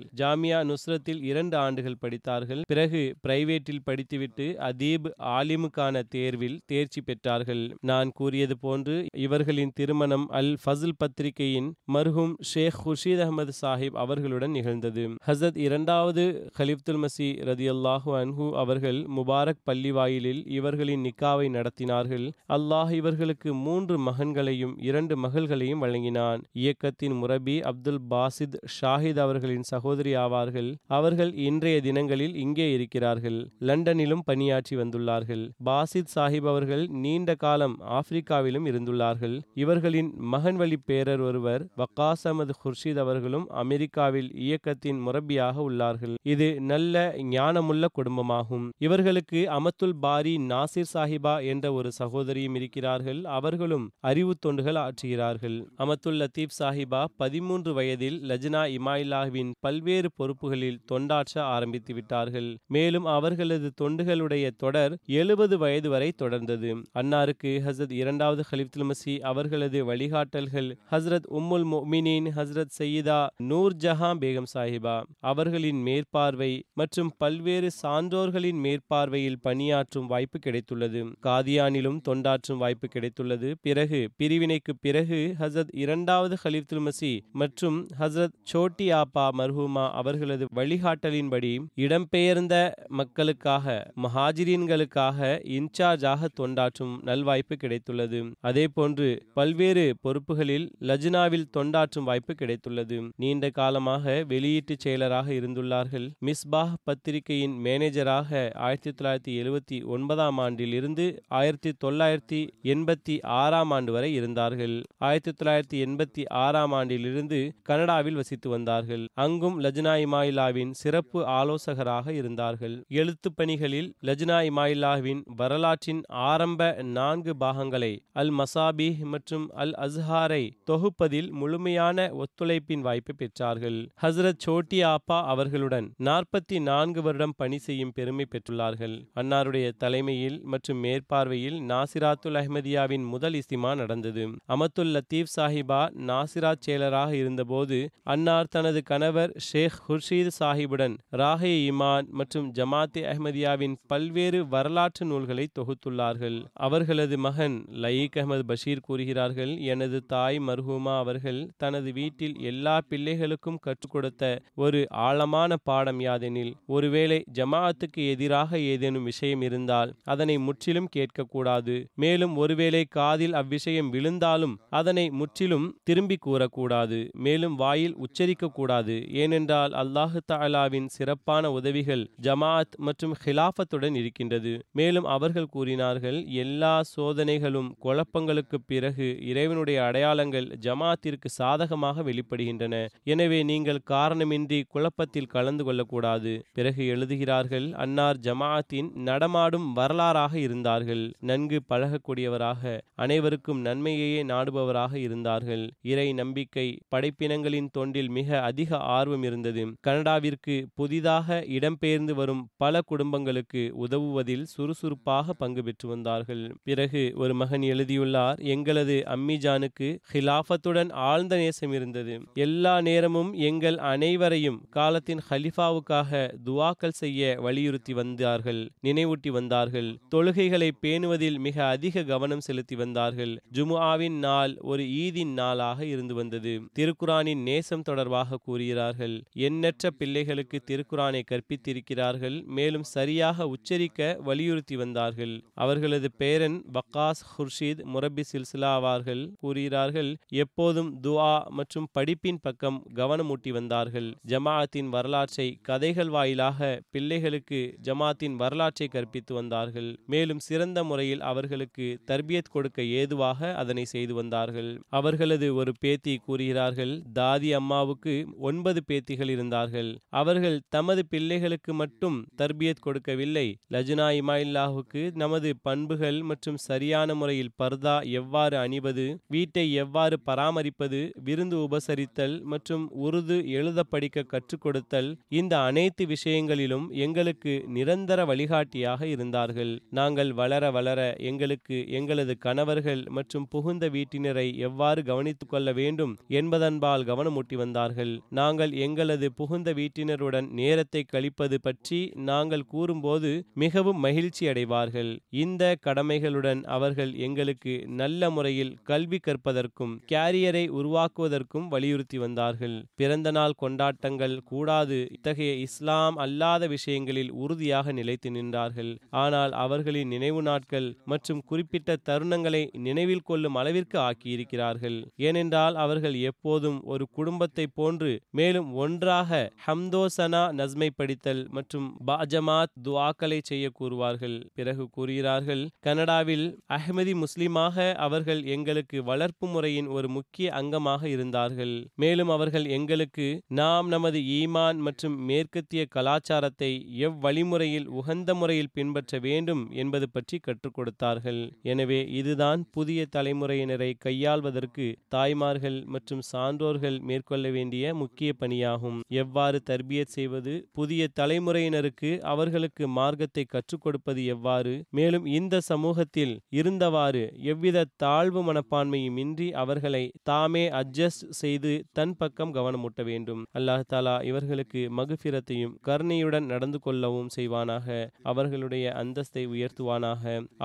ஜாமியா நுஸ்ரத்தில் 2 ஆண்டுகள் படித்தார்கள். பிறகு பிரைவேட்டில் படித்துவிட்டு அதீப் ஆலிமுக்கான தேர்வில் தேர்ச்சி பெற்றார்கள். நான் கூறியது போன்று இவர்களின் திருமணம் அல் ஃபஸ்ல் பத்திரிகையின் மர்ஹூம் ஷேக் குர்ஷித் அஹமது சாஹிப் அவர்களுடன் நிகழ்ந்தது. ஹசரத் 2வது கலிஃபத்துல் மசி ரதியல்லாஹு அன்ஹு அவர்கள் முபாரக் பள்ளி வாயிலில் இவர்களின் நிக்காவை நடத்தினார்கள். அல்லாஹ் இவர்களுக்கு 3 மகன்களையும் 2 மகள்களையும் வழங்கினான். இயக்கத்தின் முரபி அப்துல் பாசித் ஷாஹித் அவர்களின் சகோதரி ஆவார்கள். அவர்கள் இன்றைய தினங்களில் இங்கே இருக்கிறார்கள். லண்டனிலும் பணியாற்றி வந்துள்ளார்கள். பாசித் சாஹிப் அவர்கள் நீண்ட காலம் ஆப்பிரிக்காவிலும் இருந்துள்ளார்கள். இவர்களின் மகன் வழி பேரர் ஒருவர் வக்காஸ் அஹமது குர்ஷித் அவர்களும் அமெரிக்காவில் இயக்கத்தின் முரபியாக உள்ளார்கள். இது நல்ல ஞானமுள்ள குடும்பமாகும். இவர்களுக்கு அமத்துல் பாரி நாசிர் சாஹிபா என்ற ஒரு சகோதரியும் இருக்கிறார்கள். அவர்களும் அறிவு தொண்டுகள் ஆற்றுகிறார்கள். அமத்துல் லத்தீப் சாஹிபா 13 வயதில் லஜ்னா இமாயிலாவின் பல்வேறு பொறுப்புகளில் தொண்டாற்ற ஆரம்பித்து விட்டார்கள். மேலும் அவர்களது தொண்டுகளுடைய தொடர் 70 வயது வரை தொடர்ந்தது. அன்னாருக்கு ஹசரத் 2வது கலீஃபத்துல் மஸீஹ் அவர்களது வழிகாட்டல்கள் ஹசரத் உம்முல் முஃமினீன் ஹசரத் சையீதா நூர் ஜஹான் பேகம் சாஹிபா அவர்களின் மேற்பார்வை மற்றும் பல்வேறு சான்றோர்களின் மேற்பார்வையில் பணியாற்றும் வாய்ப்பு கிடைத்துள்ளது. காதியானிலும் தொண்டாற்றும் வாய்ப்பு கிடைத்துள்ளது. பிறகு பிரிவினைக்கு பிறகு ஹசரத் 2வது கலீஃபத்துல் மஸீஹ் மற்றும் ஹசரத் சோட்டி ஆப்பா மர்ஹூமா அவர்களது வழிகாட்டலின்படி இடம்பெயர்ந்த மக்களுக்காக, மஹாஜிரீன்களுக்காக இன்சார்ஜாக தொண்டாற்றும் நல்வாய்ப்பு கிடைத்துள்ளது. அதே போன்று பல்வேறு பொறுப்புகளில் லஜ்னாவில் தொண்டாற்றும் வாய்ப்பு கிடைத்துள்ளது. நீண்ட காலமாக வெளியீட்டு செயலராக இருந்துள்ளார்கள். மிஸ்பாஹ் பத்திரிகையின் மேனேஜராக 1979ஆம் ஆண்டில் இருந்து 1986ஆம் ஆண்டு வரை இருந்தார்கள். 1986ஆம் ஆண்டிலிருந்து கனடாவில் வசித்து வந்தார்கள். அங்கும் லஜ்னா இமாயிலாவின் சிறப்பு ஆலோசகராக இருந்தார்கள். எழுத்து பணிகளில் லஜ்னா இமாயிலாவின் வரலாற்றின் ஆரம்ப 4 பாகங்களை அல் மசாபிஹ் மற்றும் அல் அஸ்ஹாரை தொகுப்பதில் முழுமையான ஒத்துழைப்பின் வாய்ப்பு பெற்றார்கள். ஹசரத் சோட்டி ஆப்பா அவர்களுடன் 44 வருடம் பணி செய்யும் பெருமை பெற்றுள்ளார்கள். அன்னாருடைய தலைமையில் மற்றும் மேற்பார்வையில் நாசிராத்துல் அஹ்மதியாவின் முதல் இஸ்திமா நடந்தது. அமத்துல் லத்தீப் சாஹிபா நாசிராத் செயலராக இருந்தபோது அன்னார் தனது கணவர் ஷேக் குர்ஷித் சாஹிபுடன் ராஹே இமான் மற்றும் ஜமாத்தே அஹ்மதியாவின் பல்வேறு வரலாற்று நூல்களை தொகுத்துள்ளார்கள். அவர்களது அவர்களது மகன் லயீக் அகமது பஷீர் கூறுகிறார்கள், எனது தாய் மர்ஹூமா அவர்கள் தனது வீட்டில் எல்லா பிள்ளைகளுக்கும் கற்றுக் கொடுத்த ஒரு ஆழமான பாடம் யாதெனில், ஒருவேளை ஜமாஅத்துக்கு எதிராக ஏதேனும் விஷயம் இருந்தால் அதனை முற்றிலும் கேட்கக்கூடாது. மேலும் ஒருவேளை காதில் அவ்விஷயம் விழுந்தாலும் அதனை முற்றிலும் திரும்பி கூறக்கூடாது. மேலும் வாயில் உச்சரிக்கக்கூடாது. ஏனென்றால் அல்லாஹ் தஆலாவின் சிறப்பான உதவிகள் ஜமாஅத் மற்றும் ஹிலாஃபத்துடன் இருக்கின்றது. மேலும் அவர்கள் கூறினார்கள், எல்லா சோதனைகளும் குழப்பங்களுக்கு பிறகு இறைவனுடைய அடையாளங்கள் ஜமாஅத்திற்கு சாதகமாக வெளிப்படுகின்றன. எனவே நீங்கள் காரணமின்றி குழப்பத்தில் கலந்து கொள்ளக்கூடாது. பிறகு எழுதுகிறார்கள், அன்னார் ஜமாஅத்தின் நடமாடும் வரலாறாக இருந்தார்கள். நன்கு பழகக்கூடியவராக, அனைவருக்கும் நன்மையையே நாடுபவராக இருந்தார்கள். இறை நம்பிக்கை, படைப்பினங்களின் தொண்டில் மிக அதிக ஆர்வம் இருந்தது. கனடாவிற்கு புதிதாக இடம்பெயர்ந்து வரும் பல குடும்பங்களுக்கு உதவுவதில் சுறுசுறுப்பாக பங்கு பெற்று வந்தார்கள். பிறகு ஒரு மகன் எழுதியுள்ளார், எங்களது அம்மிஜானுக்கு ஹிலாஃபத்துடன் ஆழ்ந்த நேசம் இருந்தது. எல்லா நேரமும் எங்கள் அனைவரையும் காலத்தின் ஹலிஃபாவுக்காக துவாக்கள் செய்ய வலியுறுத்தி வந்தார்கள், நினைவூட்டி வந்தார்கள். தொழுகைகளை பேணுவதில் மிக அதிக கவனம் செலுத்தி வந்தார்கள். ஜுமுஆவின் நாள் ஒரு ஈதின் நாளாக இருந்து வந்தது. திருக்குரானின் நேசம் தொடர்பாக கூறுகிறார்கள், எண்ணற்ற பிள்ளைகளுக்கு திருக்குரானை கற்பித்திருக்கிறார்கள். மேலும் சரியாக உச்சரிக்க வலியுறுத்தி வந்தார்கள். அவர்களது பேரன் வக்காஸ் ஹுர்ஷித் முரப்பி சில்சிலா அவர்கள் கூறுகிறார்கள், எப்போதும் துஆ மற்றும் படிப்பின் பக்கம் கவனமூட்டி வந்தார்கள். ஜமாஅத்தின் வரலாற்றை கதைகள் வாயிலாக பிள்ளைகளுக்கு ஜமாஅத்தின் வரலாற்றை கற்பித்து வந்தார்கள். மேலும் சிறந்த முறையில் அவர்களுக்கு தர்பியத் கொடுக்க ஏதுவாக அதனை செய்து வந்தார்கள். அவர்களது ஒரு பேத்தி கூறுகிறார்கள், தாதி அம்மாவுக்கு 9 பேத்திகள் இருந்தார்கள். அவர்கள் தமது பிள்ளைகளுக்கு மட்டும் தர்பியத் கொடுக்கவில்லை, லஜ்னா இமாயில்லாவுக்கு நமது பண்புகள் மற்றும் சரியான முறையில் பர்தா எவ்வாறு அணிவது, வீட்டை எவ்வாறு பராமரிப்பது, விருந்து உபசரித்தல் மற்றும் உருது எழுத படிக்க கற்றுக் கொடுத்தல், இந்த அனைத்து விஷயங்களிலும் எங்களுக்கு நிரந்தர வழிகாட்டியாக இருந்தார்கள். நாங்கள் வளர வளர எங்களுக்கு எங்களது கணவர்கள் மற்றும் புகுந்த வீட்டினரை எவ்வாறு கவனித்துக் கொள்ள வேண்டும் என்பதன்பால் கவனமூட்டி வந்தார்கள். நாங்கள் எங்களது புகுந்த வீட்டினருடன் நேரத்தை கழிப்பது பற்றி நாங்கள் கூறும்போது மிகவும் மகிழ்ச்சி அடைவார்கள். இந்த கடமைகளுடன் அவர்கள் எங்களுக்கு நல்ல முறையில் கல்வி கற்பதற்கும் கேரியரை உருவாக்குவதற்கும் வலியுறுத்தி வந்தார்கள். பிறந்த நாள் கொண்டாட்டங்கள் கூடாது, இத்தகைய இஸ்லாம் அல்லாத விஷயங்களில் உறுதியாக நிலைத்து நின்றார்கள். ஆனால் அவர்களின் நினைவு நாட்கள் மற்றும் குறிப்பிட்ட தருணங்களை நினைவில் கொள்ளும் அளவிற்கு ஆக்கியிருக்கிறார்கள். ஏனென்றால் அவர்கள் எப்போதும் ஒரு குடும்பத்தை போன்று மேலும் ஒன்றாக ஹம்தோசனா நஸ்மை படித்தல் மற்றும் பாஜமாத் துவாக்களை செய்ய கூறுவார்கள். பிறகு கூறுகிறார்கள், கனடாவில் அஹ்மதி முஸ்லிமாக அவர்கள் எங்களுக்கு வளர்ப்பு முறையின் ஒரு முக்கிய அங்கமாக இருந்தார்கள். மேலும் அவர்கள் எங்களுக்கு நாம் நமது ஈமான் மற்றும் மேற்கத்திய கலாச்சாரத்தை எவ்வழிமுறையில் உகந்த முறையில் பின்பற்ற வேண்டும் என்பது பற்றி கற்றுக் கொடுத்தார்கள். எனவே இதுதான் புதிய தலைமுறையினரை கையாள்வதற்கு தாய்மார்கள் மற்றும் சான்றோர்கள் மேற்கொள்ள வேண்டிய முக்கிய பணியாகும். எவ்வாறு தர்பியத் செய்வது, புதிய தலைமுறையினருக்கு அவர்களுக்கு மார்க்கத்தை கற்றுக் கொடுப்பது எவ்வாறு, மேலும் இந்த சமூகத்தில் இருந்தவாறு எவ்வித தாழ்வு மனப்பான்மையும் இன்றி அவர்களை தாமே அட்ஜஸ்ட் செய்து தன் பக்கம் கவனமூட்ட வேண்டும். அல்லாஹ் தஆலா இவர்களுக்கு மகஃபிரத்தையும் கருணையுடன் நடந்து கொள்ளவும் செய்வானாக. அவர்களுடைய அந்தஸ்தை உயர்த்துவானாக.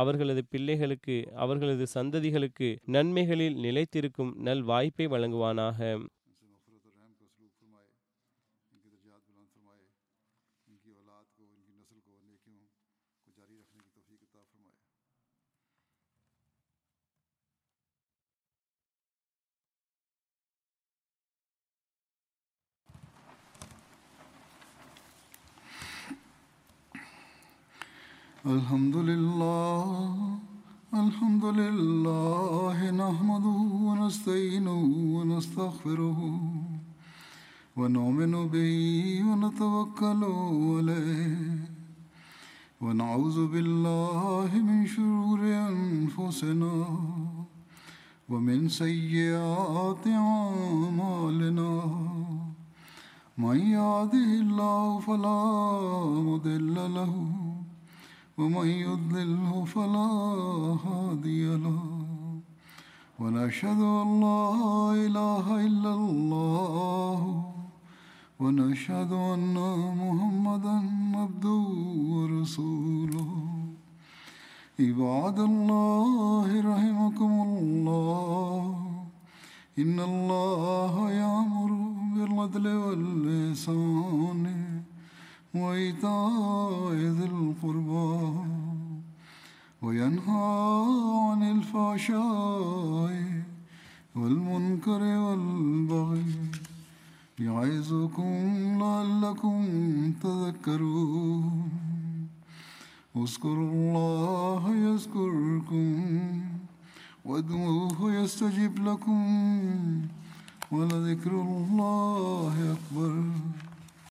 அவர்களது பிள்ளைகளுக்கு அவர்களது சந்ததிகளுக்கு நன்மைகளில் நிலைத்திருக்கும் நல் வாய்ப்பை வழங்குவானாக. الحمدللہ الحمدللہ نحمده ونستعینه ونستغفره ونؤمن به ونتوکل علیه ونعوذ باللہ من شرور انفسنا ومن سیئات اعمالنا من یهده اللہ فلا مضل له ومن يضلله فلا هادي له ونشهد أن لا إله إلا الله ونشهد أن محمدا عبده ورسوله عباد الله رحمكم الله إن الله يأمر بالعدل والإحسان وإيتاء ذي القربى وينهى عن الفحشاء والمنكر والبغي يعظكم لعلكم تذكرون اذكروا الله يذكركم وادعوه يستجب لكم ولذكر الله أكبر.